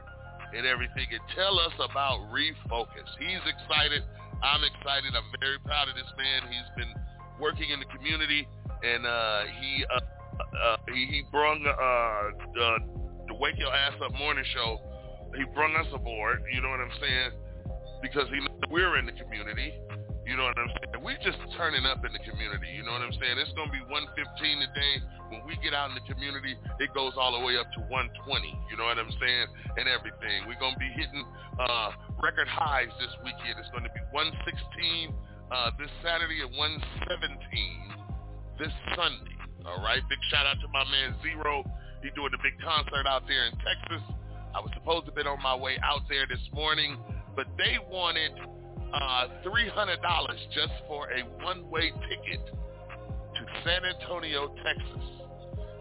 and everything and tell us about refocus. He's excited. I'm excited. I'm very proud of this man. He's been working in the community, and uh, he, uh, uh, he he brung uh, uh, the Wake Your Ass Up Morning Show. He brung us aboard, you know what I'm saying, because he knows that we're in the community, you know what I'm saying. We're just turning up in the community, you know what I'm saying. It's going to be one fifteen today. When we get out in the community, it goes all the way up to one twenty, you know what I'm saying, and everything. We're going to be hitting uh, record highs this weekend. It's going to be one sixteen uh, this Saturday and one seventeen this Sunday, all right. Big shout out to my man Zero. He's doing a big concert out there in Texas. I was supposed to have been on my way out there this morning, but they wanted uh, three hundred dollars just for a one-way ticket to San Antonio, Texas.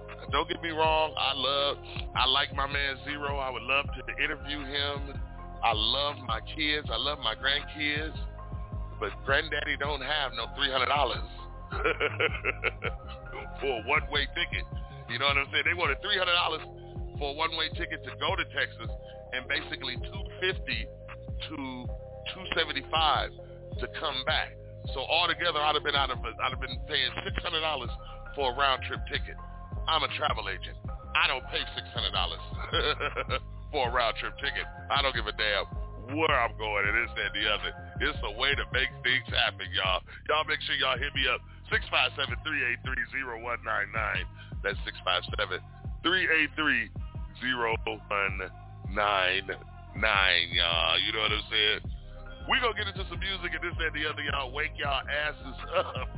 Now, don't get me wrong. I love, I like my man Zero. I would love to interview him. I love my kids. I love my grandkids. But granddaddy don't have no three hundred dollars for a one-way ticket. You know what I'm saying? They wanted three hundred dollars for a one-way ticket to go to Texas and basically two fifty to two seventy-five to come back. So altogether, I'd have been out of, I'd have been paying six hundred dollars for a round-trip ticket. I'm a travel agent. I don't pay six hundred dollars for a round-trip ticket. I don't give a damn where I'm going and this and the other. It's a way to make things happen, y'all. Y'all make sure y'all hit me up. six five seven, three eight three, zero one nine nine. That's six five seven, three eight three, zero one nine nine, y'all. You know what I'm saying? We're going to get into some music and this and the other, y'all. Wake y'all asses up.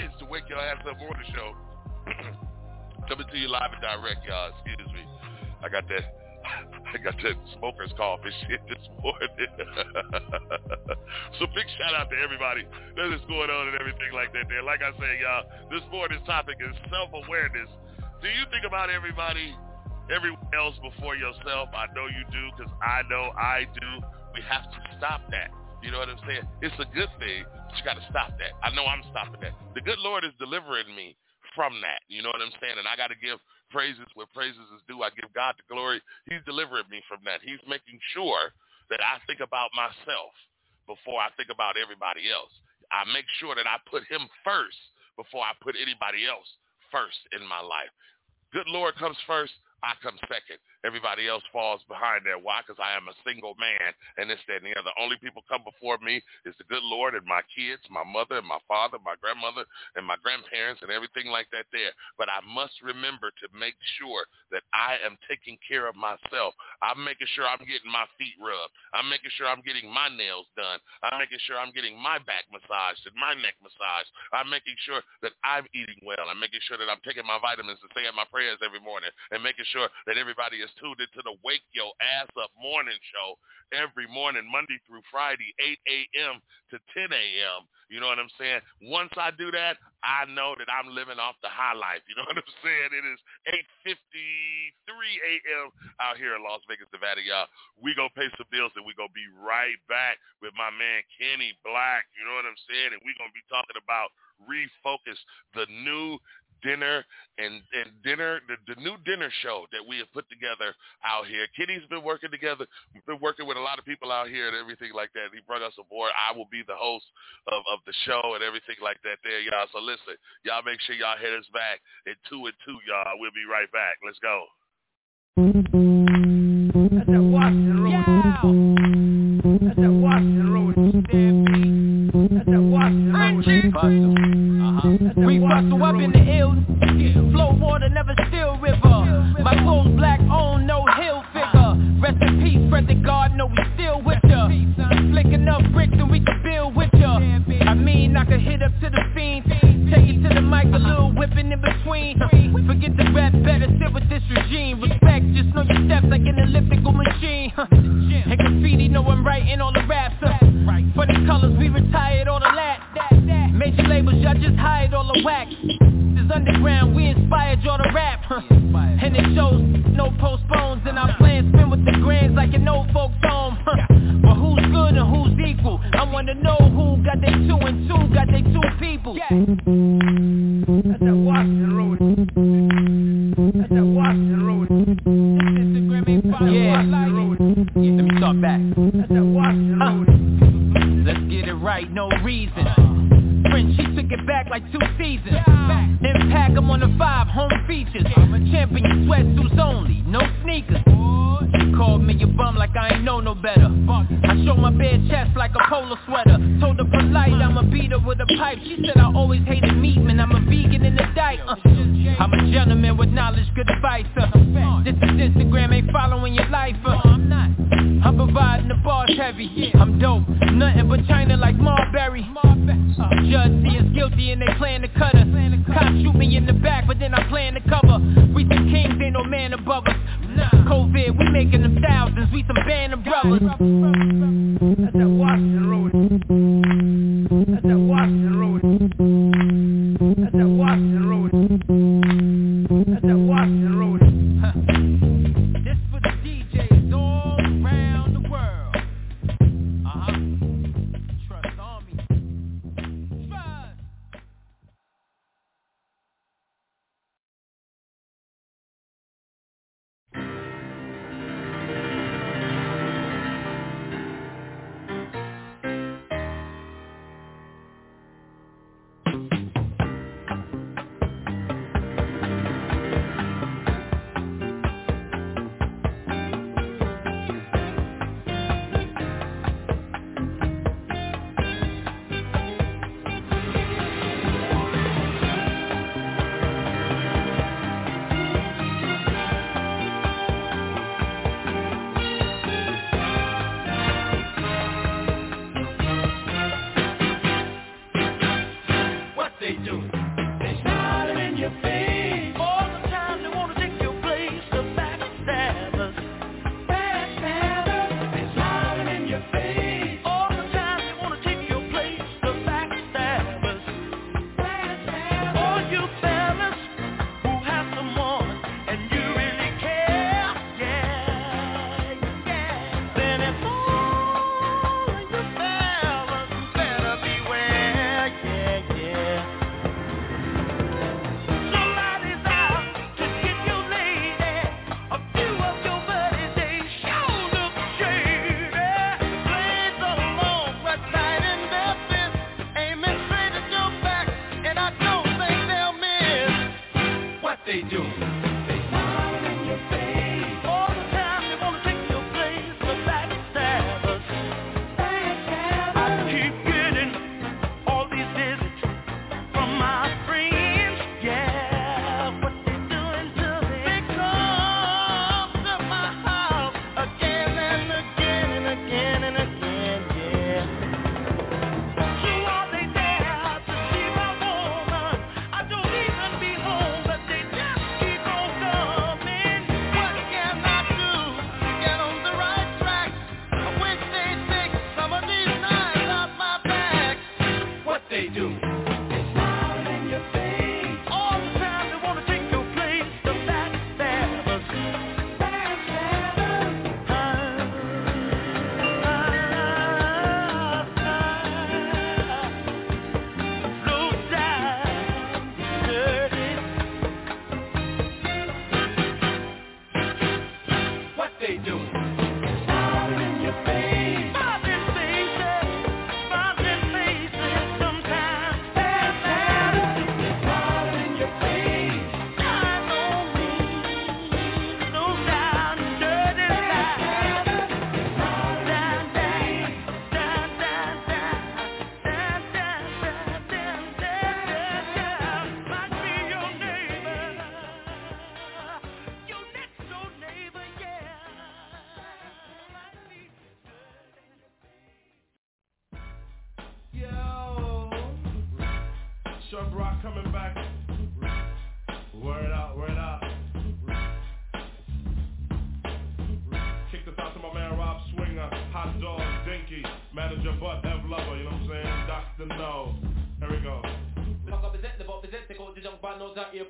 It's to wake y'all ass up on the show. Coming to you live and direct, y'all. Excuse me. I got that. I got that smoker's cough and shit this morning. So big shout out to everybody that is going on and everything like that there. Like I said, y'all, this morning's topic is self-awareness. Do you think about everybody, everyone else before yourself? I know you do, because I know I do. We have to stop that. You know what I'm saying? It's a good thing, but you got to stop that. I know I'm stopping that. The good Lord is delivering me from that. You know what I'm saying? And I got to give praises where praises is due. I give God the glory. He's delivering me from that. He's making sure that I think about myself before I think about everybody else. I make sure that I put him first before I put anybody else first in my life. Good Lord comes first. I come second. Everybody else falls behind that. Why? Because I am a single man and this, that, and the other. Only people come before me is the good Lord and my kids, my mother and my father, my grandmother and my grandparents and everything like that there. But I must remember to make sure that I am taking care of myself. I'm making sure I'm getting my feet rubbed. I'm making sure I'm getting my nails done. I'm making sure I'm getting my back massaged and my neck massaged. I'm making sure that I'm eating well. I'm making sure that I'm taking my vitamins and saying my prayers every morning and making sure that everybody is tuned into the Wake Your Ass Up morning show every morning, Monday through Friday, eight a.m. to ten a.m. You know what I'm saying? Once I do that, I know that I'm living off the high life. You know what I'm saying? It is eight fifty-three a.m. out here in Las Vegas, Nevada, y'all. We gonna pay some bills and we gonna be right back with my man Kenny Black. You know what I'm saying? And we gonna be talking about Refocus, the new dinner and, and dinner, the, the new dinner show that we have put together out here. Kenny's been working together, been working with a lot of people out here and everything like that. He brought us aboard. I will be the host of, of the show and everything like that there, y'all. So listen, y'all make sure y'all hit us back at two and two, y'all. We'll be right back. Let's go. That's that Washington Road. Yeah. That's that Washington Road. That's that Washington Road. We bustle up in the hills, flow water, never still river. My clothes black on, no hill figure. Rest in peace, spread the God, no we still with ya. Flicking up bricks and we can build with ya. I mean, I can hit up to the fiend, take it to the mic, a little whipping in between. Forget the rap, better sit with this regime. Respect, just know your steps like an elliptical machine. And graffiti, know I'm writing all the raps. Funny colors, we retired all the laps. Major labels, y'all just hired all the whack. This underground, we inspired y'all to rap. And it shows, no postpones. And our plans spin with the grands like an old folks home. But who's good and who's equal? I wanna know who got they two and two, got they two people. That's that Washington Road. That's that Washington Road. This Instagram ain't follow Washington Road. Yeah, let me start back. That's that Washington Road. Let's get it right, no reason. She took it back like two seasons. Yeah. Then pack them on the five home features. I'm a champion, sweatsuits only, no sneakers. She called me a bum like I ain't know no better. I showed my bare chest like a polo sweater. Told her polite, I'ma beat her with a pipe. She said I always hated meat, man, I'm a vegan in the diet. Uh, I'm a gentleman with knowledge, good advice. Uh, this is Instagram, ain't following your life. Uh, I'm not. I'm providing the bars heavy. I'm dope, nothing but China like Marbury. Uh, Judge see us guilty and they plan to cut us. Cops shoot me in the back, but then I plan to cover. We some kings, ain't no man above us. COVID, we making them thousands. We some band of brothers. Sub Rock coming back. Word out, word out. Kick this out to my man Rob Swinger, Hot Dog, Dinky, Manager Butt, F Lover, you know what I'm saying? Doctor No. Here we go. It's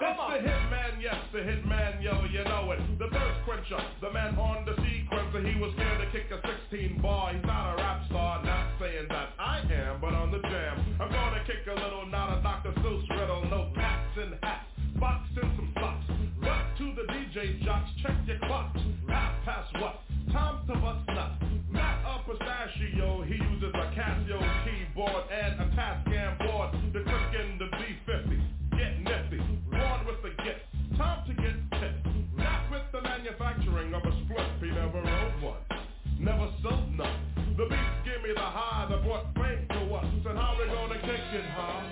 the hitman, yes, the hitman, yo, you know it. The thirst quencher, the man on the sequencer. He was scared to kick a sixteen bar. He's not a rap star, not saying that I am, but on the jam I'm gonna kick a little, not a Doctor Seuss riddle. No caps and hats, box and some socks. But to the D J jocks, check your clocks. Half past what? Time to bust nuts. Not a pistachio, he uses a Casio keyboard and a Tascam board. The click in the B fifty, get nifty. Born with the gift, time to get tipped. Not with the manufacturing of a split. He never owned one, never sold none. The beats give me the high that brought fame to us. And how we gonna kick it, huh?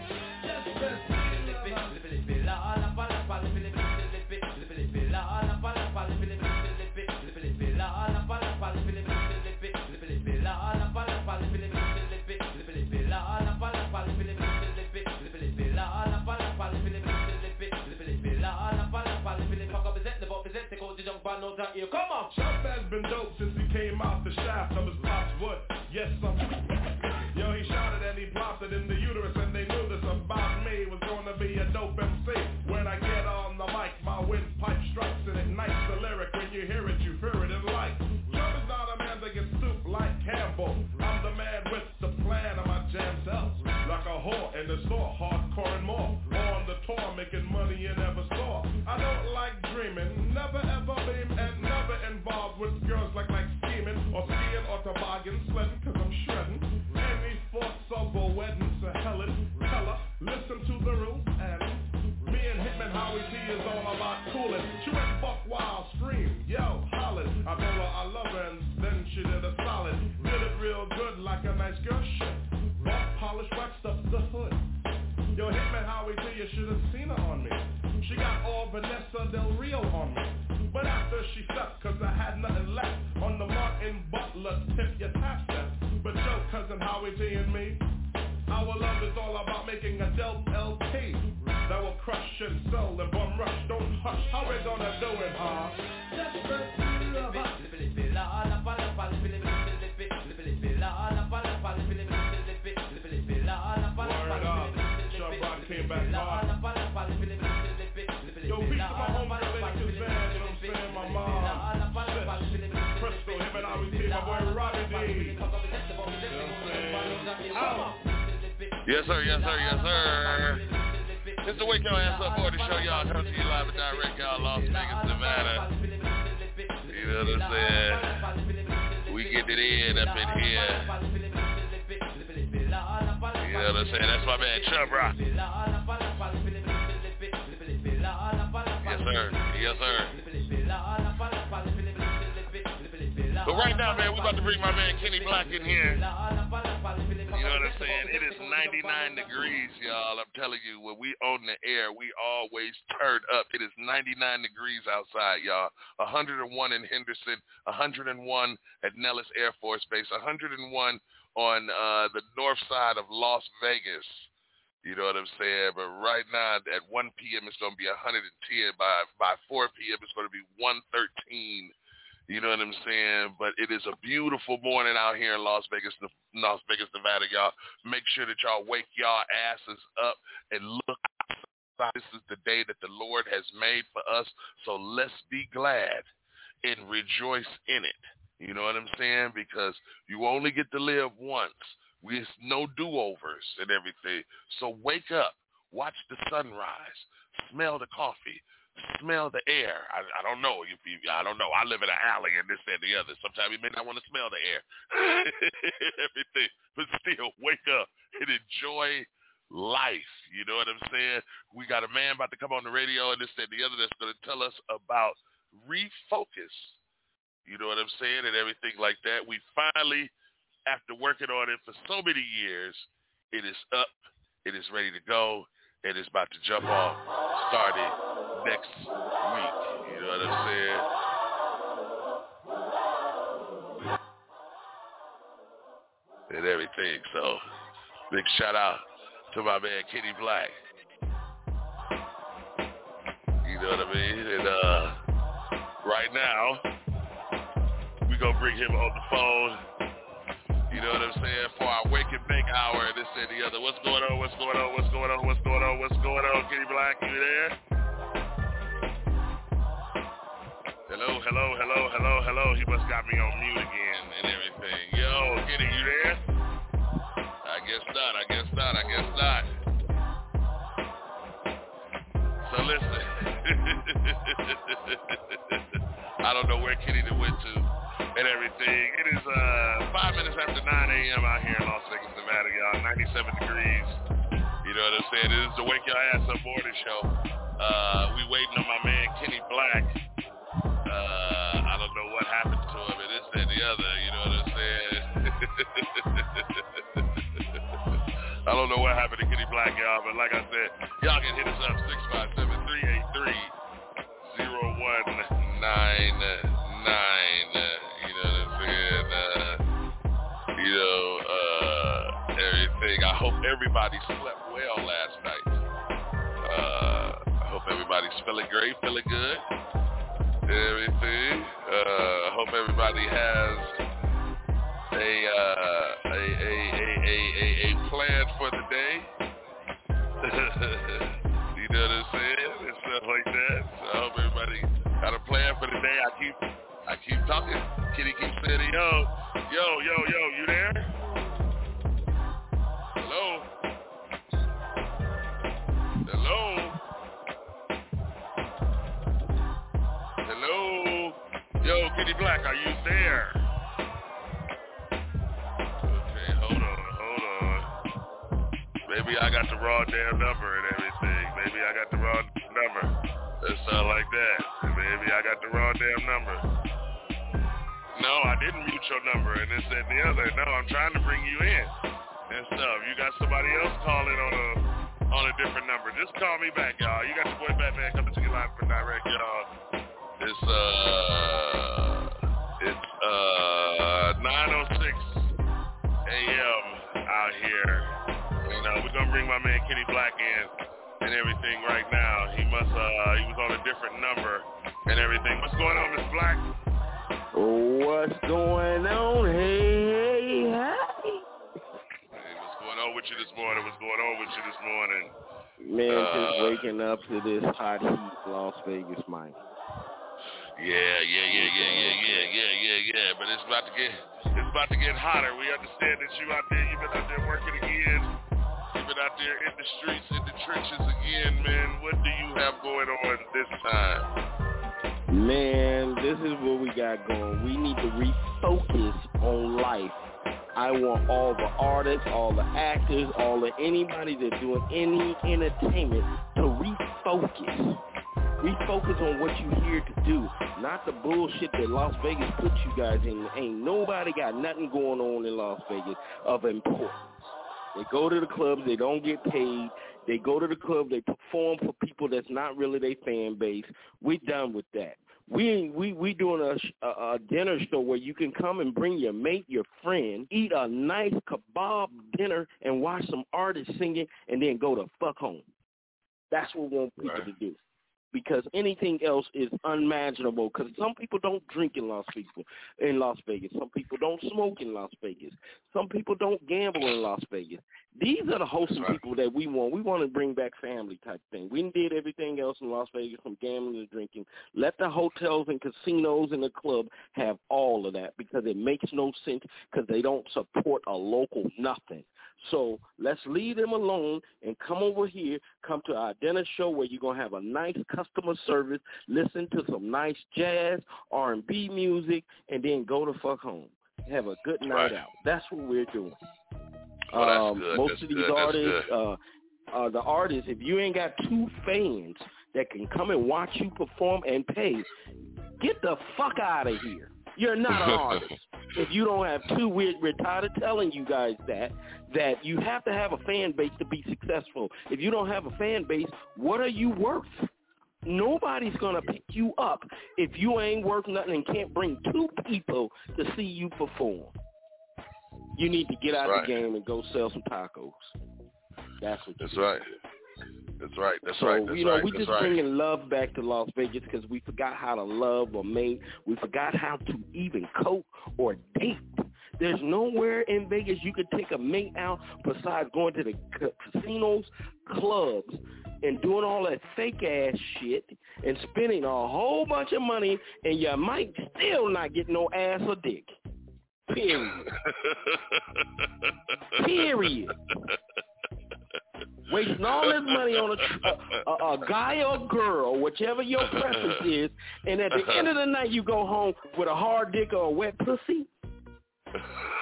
Just come on! Chump has been dope since he came out the shaft of his pop's wood. Yes, I'm... Yo, he shouted and he blasted in the uterus, and they knew this about me was gonna be a dope M C. When I get on the mic, my windpipe strikes and ignites the lyric. When you hear it, you fear it in life. Chump is not a man that gets stooped like Campbell. I'm the man with the plan, and my jam's out like a whore in the store, hardcore and more. On the tour, making money you never saw. I don't like dreaming, never ever beam, and never involved with girls like like scheming or skiing or toboggan sledding, cause I'm shredding. Any thoughts of a wedding to Helen, tell her, listen to the rules, and me and Hitman Howie T is all about coolin'. She went buck wild, scream, yo, hollin'. I told her I love her and then she did a solid. Did it real good like a nice girl should. Buck polish waxed up the hood. Yo, Hitman Howie T, you should have seen her on me. She got all Vanessa Del Rio on me. But after she slept, cause I had nothing left. On the Martin Butler tip, your tap step. But yo, cousin Howie T and me, our love is all about making a dope L P that will crush and sell and bum rush. Don't hush, how we gonna do it, huh? Just first we love us. Word up, Sean Brock came back hard. Yo, peace to my homie, Lady Kazan, you know what I'm saying, my mom, Seth, Crystal, him and I was here, my boy Robbie D, you know what I'm saying, out. Yes, sir, yes, sir, yes, sir. It's the Wake Your Ass Up forty show, y'all, coming to you live and direct, y'all, Las Vegas, Nevada. You know what I'm saying? We get it in up in here. You know what I'm saying? That's my man, Chub Rock. Yes, sir. Yes, sir. But right now, man, we about to bring my man Kenny Black in here. You know what I'm saying? It is ninety-nine degrees, y'all. I'm telling you, when we on the air, we always turn up. It is ninety-nine degrees outside, y'all. one hundred one in Henderson, one hundred one at Nellis Air Force Base, one hundred one on uh, the north side of Las Vegas. You know what I'm saying? But right now at one p.m. it's going to be one hundred ten. By by four p.m. it's going to be one thirteen. You know what I'm saying? But it is a beautiful morning out here in Las Vegas, Las Vegas, Nevada, y'all. Make sure that y'all wake y'all asses up and look outside. This is the day that the Lord has made for us. So let's be glad and rejoice in it. You know what I'm saying? Because you only get to live once. There's no do-overs and everything. So wake up, watch the sunrise, smell the coffee, smell the air. I, I don't know. If you, I don't know. I live in an alley and this and the other. Sometimes you may not want to smell the air. Everything. But still, wake up and enjoy life. You know what I'm saying? We got a man about to come on the radio and this and the other that's going to tell us about refocus. You know what I'm saying? And everything like that. We finally... After working on it for so many years, it is up, it is ready to go, and it's about to jump off, started next week. You know what I'm saying? And everything. So, big shout out to my man Kenny Black. You know what I mean? And uh, right now, we gonna bring him on the phone. You know what I'm saying? For our wake and bake hour, and this and the other. What's going on? What's going on? What's going on? What's going on? What's going on? Kenny Black, you there? Hello, hello, hello, hello, hello. He must got me on mute again and everything. Yo, Kenny, you there? I guess not, I guess not, I guess not. So listen. I don't know where Kenny went to and everything. It is uh, five minutes after nine a.m. out here in Las Vegas, Nevada, y'all. ninety-seven degrees. You know what I'm saying? This is the Wake Your Ass Up Morning Show. Uh, we waiting on my man Kenny Black. Uh, I don't know what happened to him and this and the other, you know what I'm saying? I don't know what happened to Kenny Black, y'all, but like I said, y'all can hit us up, six five seven, three eight three, zero one nine nine, you know what I'm saying? Uh, you know, uh, everything. I hope everybody slept well last night. Uh, I hope everybody's feeling great, feeling good. Everything. Uh, hope everybody has a, uh, a, a, a, a, a, a plan for the day. You know what I'm saying? And stuff like that. So I hope everybody got a plan for the day. I keep, I keep talking. Kitty keeps saying, yo, yo, yo, yo, you there? Hello? Hello? Hello? Yo, Kenny Black, are you there? Okay, hold on, hold on. Maybe I got the wrong damn number and everything. Maybe I got the wrong number. That sound like that. Maybe I got the wrong damn number. No, I didn't mute your number and this and the other. No, I'm trying to bring you in and stuff. You got somebody else calling on a on a different number. Just call me back, y'all. You got your boy Batman coming to you live from direct, y'all. It's, uh, it's, uh, nine oh six a.m. out here. You know, we're going to bring my man Kenny Black in and everything right now. He must, uh, he was on a different number and everything. What's going on, Mister Black? What's going on? Hey, hey, hey. Hey, what's going on with you this morning? What's going on with you this morning? Man, uh, just waking up to this hot heat Las Vegas, Mike. Yeah, yeah, yeah, yeah, yeah, yeah, yeah, yeah, yeah. But it's about to get, it's about to get hotter. We understand that you out there, you've been out there working again. You've been out there in the streets, in the trenches again, man. What do you have going on this time? Man, this is what we got going. We need to refocus on life. I want all the artists, all the actors, all the anybody that's doing any entertainment to refocus. Refocus on what you here to do, not the bullshit that Las Vegas puts you guys in. Ain't nobody got nothing going on in Las Vegas of importance. They go to the clubs, they don't get paid. They go to the club, they perform for people that's not really their fan base. We're done with that. We we we doing a, a, a dinner show where you can come and bring your mate, your friend, eat a nice kebab dinner, and watch some artists singing, and then go the fuck home. That's what we want people right. to do. Because anything else is unimaginable. Because some people don't drink in Las Vegas, in Las Vegas. Some people don't smoke in Las Vegas. Some people don't gamble in Las Vegas. These are the hosts of people that we want. We want to bring back family type thing. We did everything else in Las Vegas from gambling to drinking. Let the hotels and casinos and the club have all of that because it makes no sense because they don't support a local nothing. So let's leave them alone and come over here, come to our dinner show where you're going to have a nice customer service, listen to some nice jazz, R and B music, and then go the fuck home. Have a good night right. out. That's what we're doing. Oh, that's um, good. Most that's of these good. artists, uh, uh, the artists, if you ain't got two fans that can come and watch you perform and pay, get the fuck out of here. You're not an artist. If you don't have two, we're, we're tired of telling you guys that, that you have to have a fan base to be successful. If you don't have a fan base, what are you worth? Nobody's going to pick you up if you ain't worth nothing and can't bring two people to see you perform. You need to get out right. the game and go sell some tacos. That's what That's right. Do. That's right. That's so, right. That's you know, right. we that's just right. bringing love back to Las Vegas because we forgot how to love or mate. We forgot how to even cope or date. There's nowhere in Vegas you could take a mate out besides going to the casinos, clubs, and doing all that fake-ass shit and spending a whole bunch of money, and you might still not get no ass or dick. Period. Period. Wasting all this money on a, a, a guy or girl, whichever your preference is, and at the end of the night you go home with a hard dick or a wet pussy?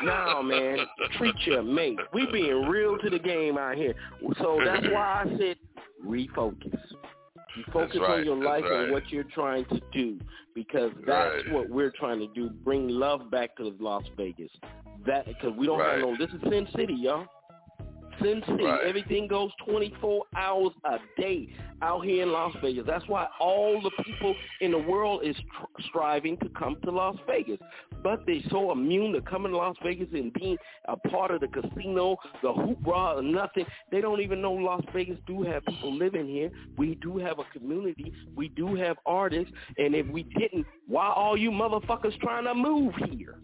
No, man. Treat your mate. We being real to the game out here. So that's why I said refocus. You focus right, on your life right. and what you're trying to do, because that's right. what we're trying to do, bring love back to Las Vegas. That Because we don't right. have no – this is Sin City, y'all. Sin City. Right. Everything goes twenty-four hours a day out here in Las Vegas. That's why all the people in the world is tr- striving to come to Las Vegas. But they're so immune to coming to Las Vegas and being a part of the casino, the hoopla, or nothing. They don't even know Las Vegas do have people living here. We do have a community. We do have artists. And if we didn't, why are you motherfuckers trying to move here?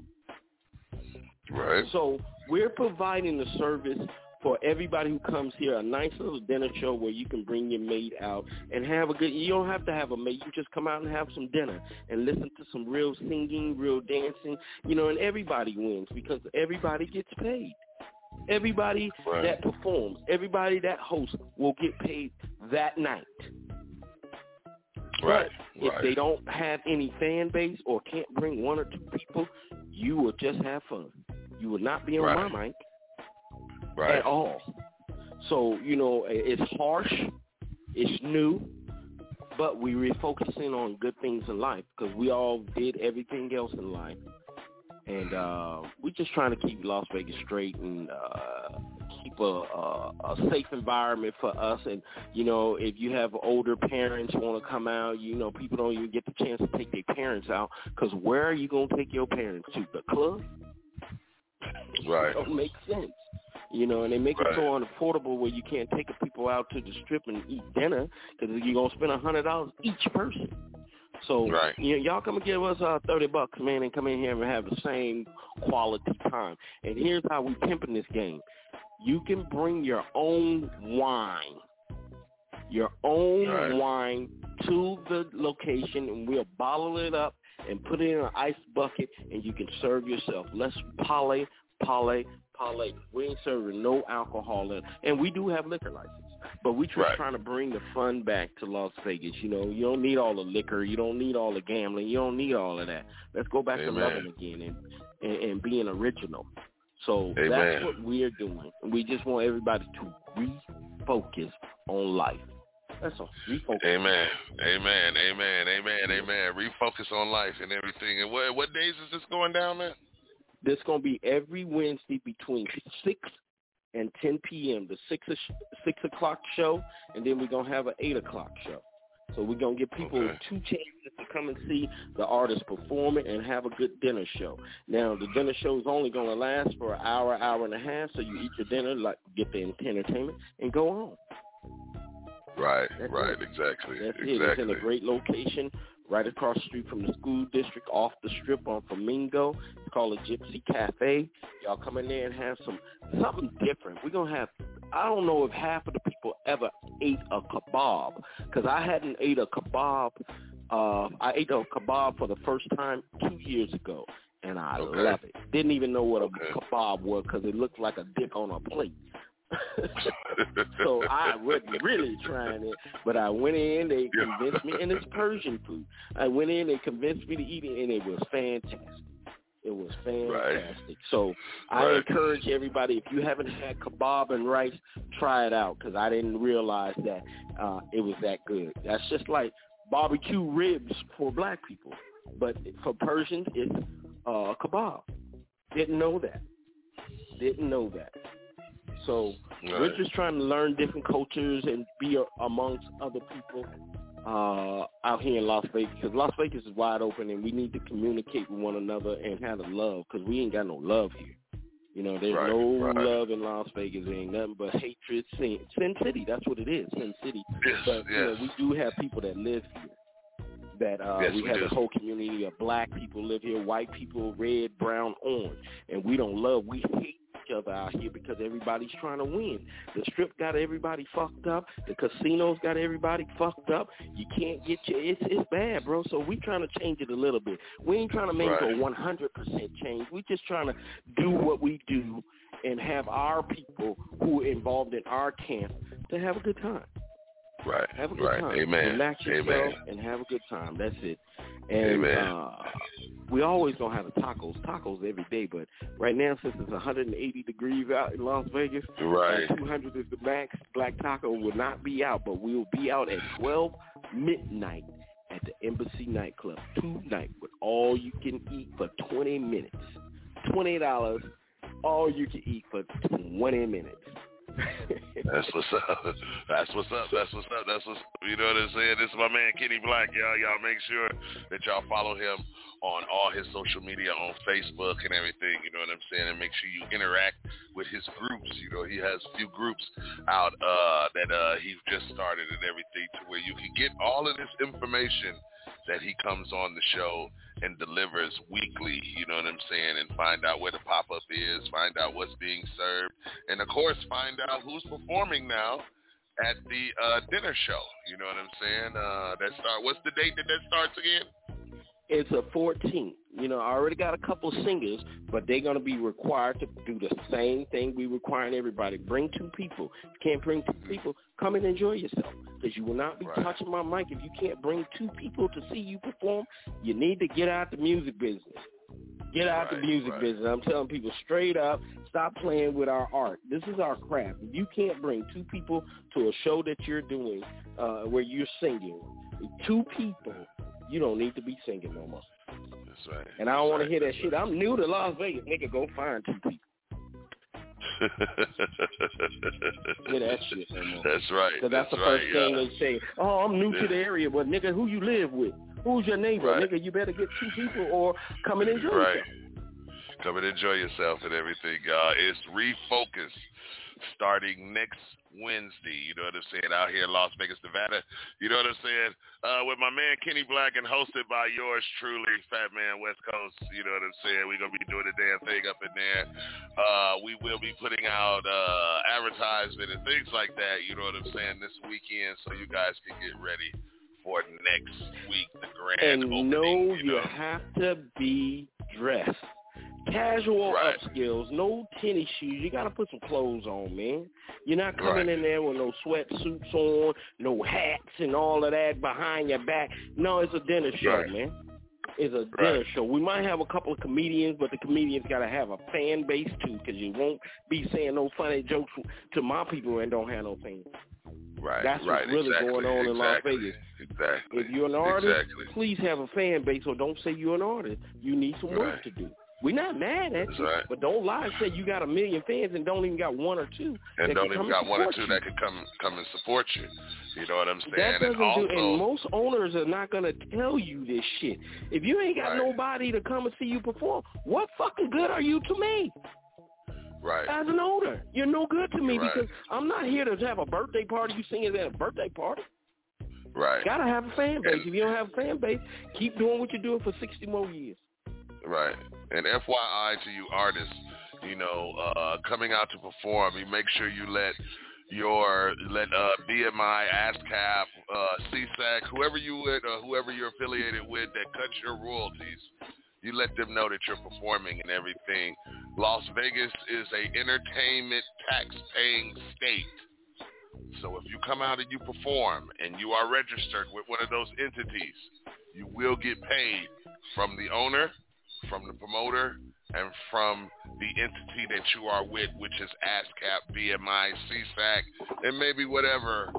Right. So we're providing the service for everybody who comes here, a nice little dinner show where you can bring your mate out and have a good, you don't have to have a mate, you just come out and have some dinner and listen to some real singing, real dancing, you know, and everybody wins because everybody gets paid. Everybody right. that performs, everybody that hosts will get paid that night. Right. But if right. they don't have any fan base or can't bring one or two people, you will just have fun. You will not be on right. my mic. Right. At all. So, you know, it's harsh, it's new, but we we're focusing on good things in life because we all did everything else in life. And uh, we're just trying to keep Las Vegas straight and uh, keep a, a, a safe environment for us. And, you know, if you have older parents want to come out, you know, people don't even get the chance to take their parents out because where are you going to take your parents to? The club? Right. It don't make sense. You know, and they make right. it so unaffordable where you can't take people out to the strip and eat dinner because you're going to spend one hundred dollars each person. So, right. you know, y'all come and give us uh, thirty bucks, man, and come in here and have the same quality time. And here's how we pimping this game. You can bring your own wine, your own right. wine to the location, and we'll bottle it up and put it in an ice bucket, and you can serve yourself. Let's parlay, parlay. We ain't serving no alcohol in, and we do have liquor license, but we try right. trying to bring the fun back to Las Vegas. You know, you don't need all the liquor, you don't need all the gambling, you don't need all of that. Let's go back Amen. to loving again and, and, and being original. So Amen. that's what we're doing. We just want everybody to refocus on life. That's all. Refocus. Amen. Amen. Amen. Amen. Amen. Refocus on life and everything. And what what days is this going down, man? This going to be every Wednesday between six and ten p.m., the six, six o'clock show, and then we're going to have an eight o'clock show. So we're going to give people okay. two chances to come and see the artist performing and have a good dinner show. Now, the dinner show is only going to last for an hour, hour and a half, so you eat your dinner, like get the entertainment, and go on. Right, That's right, it. exactly. That's exactly. it. It's in a great location. Right across the street from the school district, off the strip on Flamingo. It's called a Gypsy Cafe. Y'all come in there and have some something different. We're going to have, I don't know if half of the people ever ate a kebab, because I hadn't ate a kebab. Uh, I ate a kebab for the first time two years ago, and I okay. love it. Didn't even know what a okay. kebab was because it looked like a dick on a plate. So I wasn't really trying it, but I went in, they convinced me, and it's Persian food. I went in, they convinced me to eat it, and it was fantastic. It was fantastic. Right. So I right. encourage everybody, if you haven't had kebab and rice, try it out, because I didn't realize that uh, it was that good. That's just like barbecue ribs for black people, but for Persians, it's uh, kebab. Didn't know that. Didn't know that. So right. we're just trying to learn different cultures and be a, amongst other people uh, out here in Las Vegas, because Las Vegas is wide open and we need to communicate with one another and have a love, because we ain't got no love here. You know, there's right, no right. love in Las Vegas. There ain't nothing but hatred. Sin, Sin City, that's what it is, Sin City. Yes, but yes. You know, we do have people that live here. That uh, yes, we, we have do. a whole community of black people live here, white people, red, brown, orange. And we don't love, we hate each other out here because everybody's trying to win. The strip got everybody fucked up. The casinos got everybody fucked up. You can't get your, it's, it's bad, bro. So we trying to change it a little bit. We ain't trying to make right. a one hundred percent change. We just trying to do what we do and have our people who are involved in our camp to have a good time. Right. Have a good right. time. Amen. Relax yourself Amen. and have a good time. That's it. And Amen. Uh, we always gonna have the tacos, tacos every day. But right now, since it's one hundred eighty degrees out in Las Vegas, right, two hundred is the max. Black Taco will not be out, but we'll be out at twelve midnight at the Embassy Nightclub tonight with all you can eat for twenty minutes, twenty dollars, all you can eat for twenty minutes. That's what's up. That's what's up. That's what's up. That's what's up. You know what I'm saying? This is my man Kenny Black, y'all. Y'all make sure that y'all follow him on all his social media, on Facebook and everything. You know what I'm saying? And make sure you interact with his groups. You know, he has a few groups out uh, that uh, he's just started and everything, to where you can get all of this information that he comes on the show and delivers weekly, you know what I'm saying, and find out where the pop-up is, find out what's being served, and, of course, find out who's performing now at the uh, dinner show, you know what I'm saying? Uh, that start. What's the date that that starts again? It's the fourteenth. You know, I already got a couple singers, but they're going to be required to do the same thing we requiring everybody. Bring two people. If you can't bring two people, come and enjoy yourself, because you will not be right. touching my mic. If you can't bring two people to see you perform, you need to get out the music business. Get out right, the music right. business. I'm telling people straight up, stop playing with our art. This is our craft. If you can't bring two people to a show that you're doing uh, where you're singing, two people, you don't need to be singing no more. That's right. And I don't want right. to hear that That's shit. Right. I'm new to Las Vegas. Nigga, go find two people. Hear that shit no more. That's right. Because that's, that's the first right, thing yeah. they say. Oh, I'm new yeah. to the area. Well, nigga, who you live with? Who's your neighbor? Right. Nigga, you better get two people or come and enjoy right. yourself. Come and enjoy yourself and everything. Uh, it's Refocus starting next Wednesday, you know what I'm saying, out here in Las Vegas, Nevada, you know what I'm saying, uh, with my man Kenny Black, and hosted by yours truly, Fat Man West Coast, you know what I'm saying. We're going to be doing the damn thing up in there. Uh, we will be putting out uh, advertisement and things like that, you know what I'm saying, this weekend, so you guys can get ready for next week, the grand and opening. And no, you, know? you have to be dressed. Casual right. upskills, no tennis shoes. You got to put some clothes on, man. You're not coming right. in there with no sweatsuits on, no hats and all of that behind your back. No, it's a dinner show, right. man. It's a right. dinner show. We might have a couple of comedians, but the comedians got to have a fan base, too, because you won't be saying no funny jokes to my people and don't have no fans. Right, That's right, what's really exactly, going on in exactly, Las Vegas. Exactly. If you're an artist, exactly. please have a fan base, or don't say you're an artist. You need some right. work to do. We're not mad at That's you, right. but don't lie and say you got a million fans and don't even got one or two. And that don't even got one or two you. that could come come and support you. You know what I'm saying? That doesn't and, also, do, and most owners are not going to tell you this shit. If you ain't got right. nobody to come and see you perform, what fucking good are you to me? Right. As an owner, you're no good to me right. because I'm not here to have a birthday party. You singing at a birthday party. Right. Got to have a fan base. And if you don't have a fan base, keep doing what you're doing for sixty more years. Right. And F Y I to you artists, you know, uh, coming out to perform, you make sure you let your let uh, B M I, ASCAP, uh, SESAC, whoever you would, uh, whoever you're affiliated with that cuts your royalties, you let them know that you're performing and everything. Las Vegas is a entertainment tax-paying state, so if you come out and you perform and you are registered with one of those entities, you will get paid from the owner, from the promoter, and from the entity that you are with, which is ASCAP, B M I, SESAC, and maybe whatever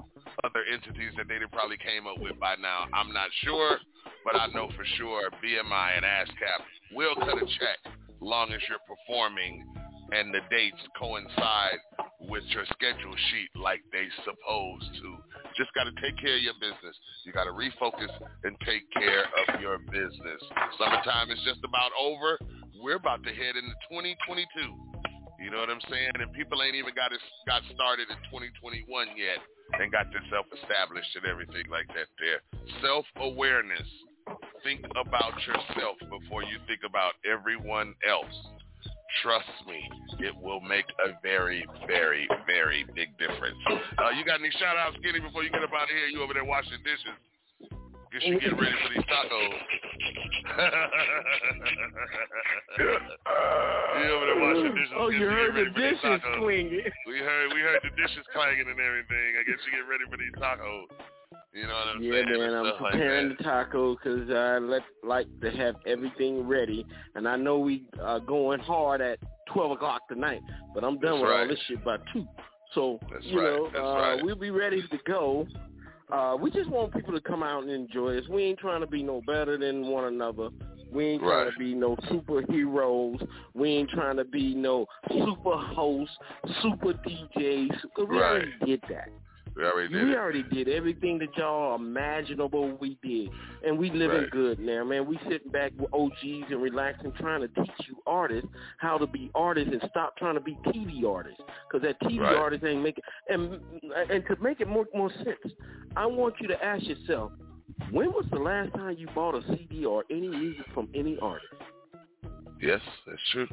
other entities that they probably came up with by now. I'm not sure, but I know for sure B M I and ASCAP will cut a check long as you're performing and the dates coincide with your schedule sheet like they supposed to. Just got to take care of your business. You got to refocus and take care of your business. Summertime is just about over. We're about to head into twenty twenty-two. You know what I'm saying? And people ain't even got it, got started in twenty twenty-one yet and got themselves established and everything like that there. Self-awareness. Think about yourself before you think about everyone else. Trust me, it will make a very, very, very big difference. Uh, you got any shout-outs, Kenny, before you get up out of here? You over there washing dishes. Guess you get ready for these tacos. You over there washing dishes. Oh, you heard the dishes clanging. We heard, we heard the dishes clanging and everything. I guess you get ready for these tacos. You know what I'm yeah, saying? Yeah, man, I'm preparing like the tacos because I let, like to have everything ready. And I know we are going hard at twelve o'clock tonight, but I'm done That's with right. all this shit by two. So, That's you right. know, uh, right. we'll be ready to go. Uh, we just want people to come out and enjoy us. We ain't trying to be no better than one another. We ain't trying right. to be no superheroes. We ain't trying to be no super hosts, super D Js. We right. already did that. We already did, we already did everything that y'all imaginable we did. And we living right. good now, man. We sitting back with O Gs and relaxing, trying to teach you artists how to be artists and stop trying to be T V artists. Because that T V right. artist ain't making – and and to make it more, more sense, I want you to ask yourself, when was the last time you bought a C D or any music from any artist? Yes, that's true.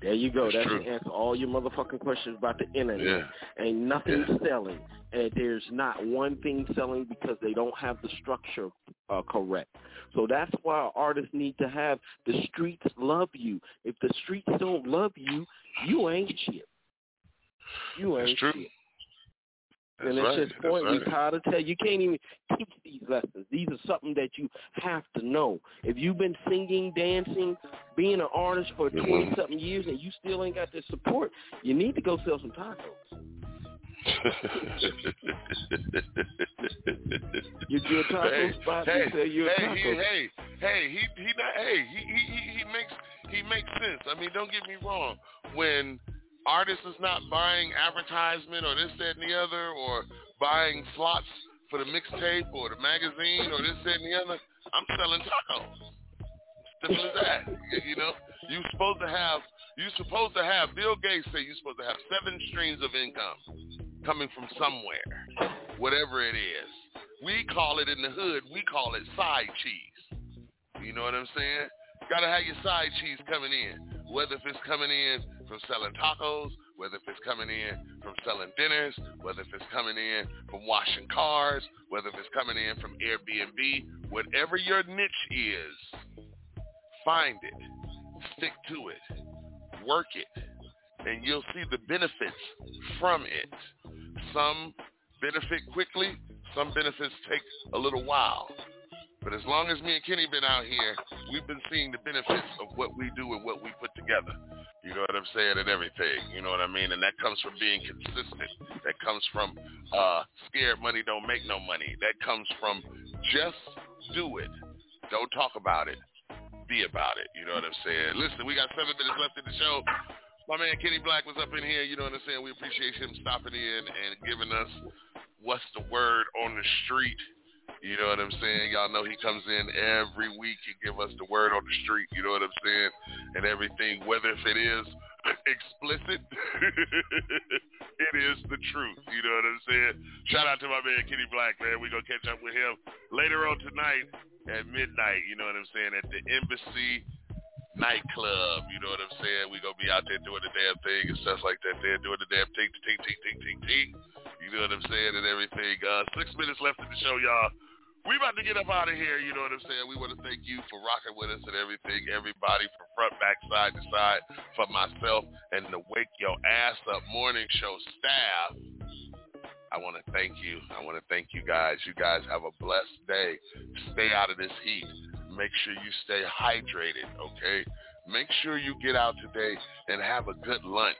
There you go. That's, That's true. The answer to all your motherfucking questions about the internet. Yeah. Ain't nothing yeah. selling. And there's not one thing selling because they don't have the structure uh, correct. So that's why artists need to have the streets love you. If the streets don't love you, you ain't shit. You ain't That's true. shit. That's and right. it's just point right. we try to tell you. You can't even teach these lessons. These are something that you have to know. If you've been singing, dancing, being an artist for twenty-something years and you still ain't got this support, you need to go sell some tacos. You do a taco hey, spot hey, and sell your hey, taco. He, hey, hey, he, he not, hey, he, he, he makes he makes sense. I mean, don't get me wrong. When artists is not buying advertisement or this, that, and the other, or buying slots for the mixtape or the magazine or this, that, and the other, I'm selling tacos. Simple as that. You know, you supposed to have, you supposed to have, Bill Gates said you're supposed to have seven streams of income coming from somewhere, whatever it is. We call it in the hood, we call it side cheese. You know what I'm saying? Got to have your side cheese coming in, whether if it's coming in from selling tacos, whether if it's coming in from selling dinners, whether if it's coming in from washing cars, whether if it's coming in from Airbnb, whatever your niche is, find it, stick to it, work it, and you'll see the benefits from it. Some benefit quickly, some benefits take a little while. But as long as me and Kenny been out here, we've been seeing the benefits of what we do and what we put together. You know what I'm saying? And everything. You know what I mean? And that comes from being consistent. That comes from uh, scared money don't make no money. That comes from just do it. Don't talk about it. Be about it. You know what I'm saying? Listen, we got seven minutes left in the show. My man Kenny Black was up in here. You know what I'm saying? We appreciate him stopping in and giving us what's the word on the street. You know what I'm saying? Y'all know he comes in every week. He give us the word on the street. You know what I'm saying? And everything, whether if it is explicit, it is the truth. You know what I'm saying? Shout out to my man, Kenny Black, man. We're going to catch up with him later on tonight at midnight. You know what I'm saying? At the Embassy Nightclub. You know what I'm saying? We're going to be out there doing the damn thing and stuff like that there. Doing the damn thing, ting, ting, ting, ting, ting. You know what I'm saying? And everything. Uh, six minutes left in the show, y'all. We about to get up out of here, you know what I'm saying? We want to thank you for rocking with us and everything, everybody from front, back, side to side, for myself and the Wake Your Ass Up Morning Show staff. I want to thank you. I want to thank you guys. You guys have a blessed day. Stay out of this heat. Make sure you stay hydrated, okay? Make sure you get out today and have a good lunch.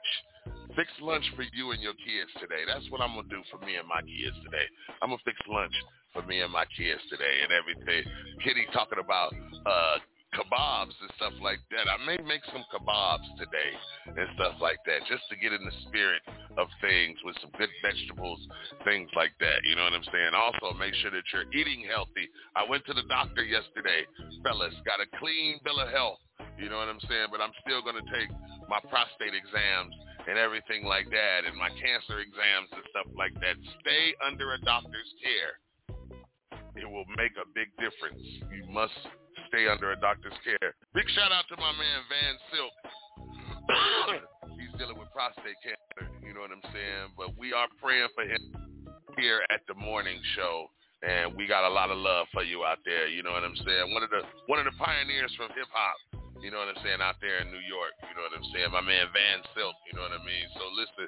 Fix lunch for you and your kids today. That's what I'm going to do for me and my kids today. I'm going to fix lunch for me and my kids today and everything. Kitty talking about uh, kebabs and stuff like that. I may make some kebabs today and stuff like that just to get in the spirit of things with some good vegetables, things like that. You know what I'm saying? Also, make sure that you're eating healthy. I went to the doctor yesterday. Fellas, got a clean bill of health. You know what I'm saying? But I'm still going to take my prostate exams and everything like that, and my cancer exams and stuff like that. Stay under a doctor's care. It will make a big difference. You must stay under a doctor's care. Big shout out to my man Van Silk. He's dealing with prostate cancer, you know what I'm saying? But we are praying for him here at the morning show. And we got a lot of love for you out there, you know what I'm saying? One of the one of the pioneers from hip hop, you know what I'm saying, out there in New York, you know what I'm saying? My man Van Silk, you know what I mean? So listen,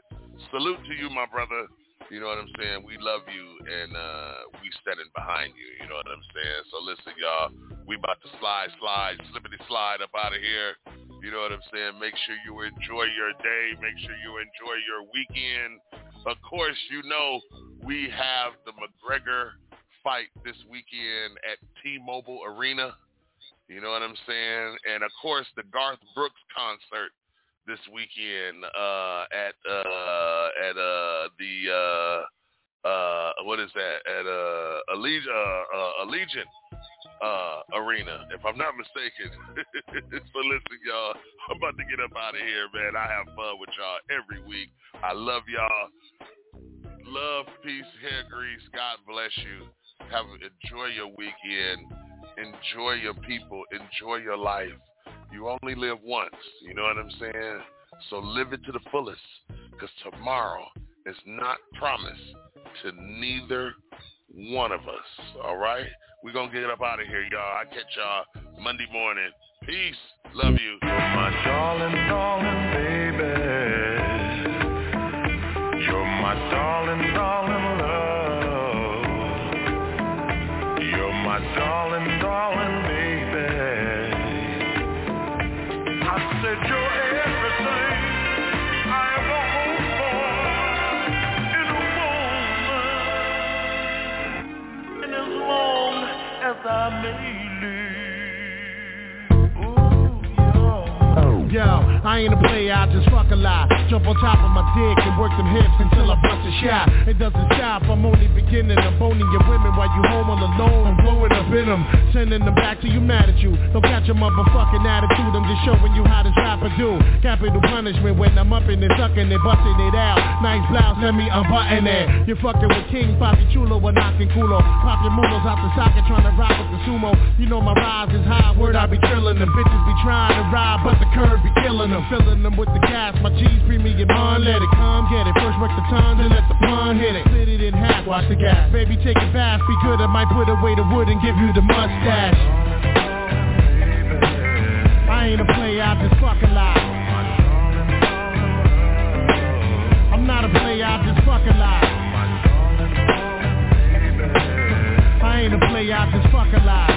salute to you, my brother, you know what I'm saying? We love you, and uh, we standing behind you, you know what I'm saying? So listen, y'all, we about to slide, slide, slippity slide up out of here, you know what I'm saying? Make sure you enjoy your day, make sure you enjoy your weekend. Of course, you know, we have the McGregor fight this weekend at T-Mobile Arena, you know what I'm saying, and of course the Garth Brooks concert this weekend uh, at uh, at uh, the uh, uh, what is that at uh, Alleg- uh, uh, Allegiant uh, Arena, if I'm not mistaken. So listen, y'all, I'm about to get up out of here, man. I have fun with y'all every week. I love y'all. Love, peace, hair grease. God bless you. Have enjoy your weekend, enjoy your people, enjoy your life. You only live once, you know what I'm saying? So live it to the fullest, because tomorrow is not promised to neither one of us, all right? We're going to get up out of here, y'all. I catch y'all Monday morning. Peace. Love you. My darling, darling, baby. You're my darling, darling, love. My darling, darling, baby, I said you're everything I ever hoped for in a woman. And as long as I may live, ooh, yeah. Yo, I ain't a player, I just fuck a lot. Jump on top of my dick and work them hips until I bust a shot. It doesn't stop, I'm only beginning. I'm boning your women while you home all alone. I'm blowing up in them, sending them back to you mad at you. Don't catch your motherfucking attitude, I'm just showing you how this rapper do. Capital punishment when I'm up in it, sucking it, busting it out. Nice blouse, let me unbutton it. You're fucking with King Papi Chulo or knocking culo. Pop your mulos out the socket, trying to rock with the sumo. You know my rise is high, word I be drilling them. Bitches be trying to ride, but the curve be killing them. Filling them with the gas, my cheese be me and on, let it come, get it. First work the tongue, then let the pun hit it. Split it in half, watch the gas. Baby, take a bath, be good, I might put away the wood and give you the mustache. I ain't a player, I just fuck a lot. I'm not a player, I just fuck a lot. I ain't a player, I just fuck a lot.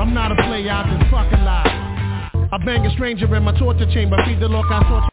I'm not a player, I just fuck a lot. I bang a stranger in my torture chamber, feed the lock, I torture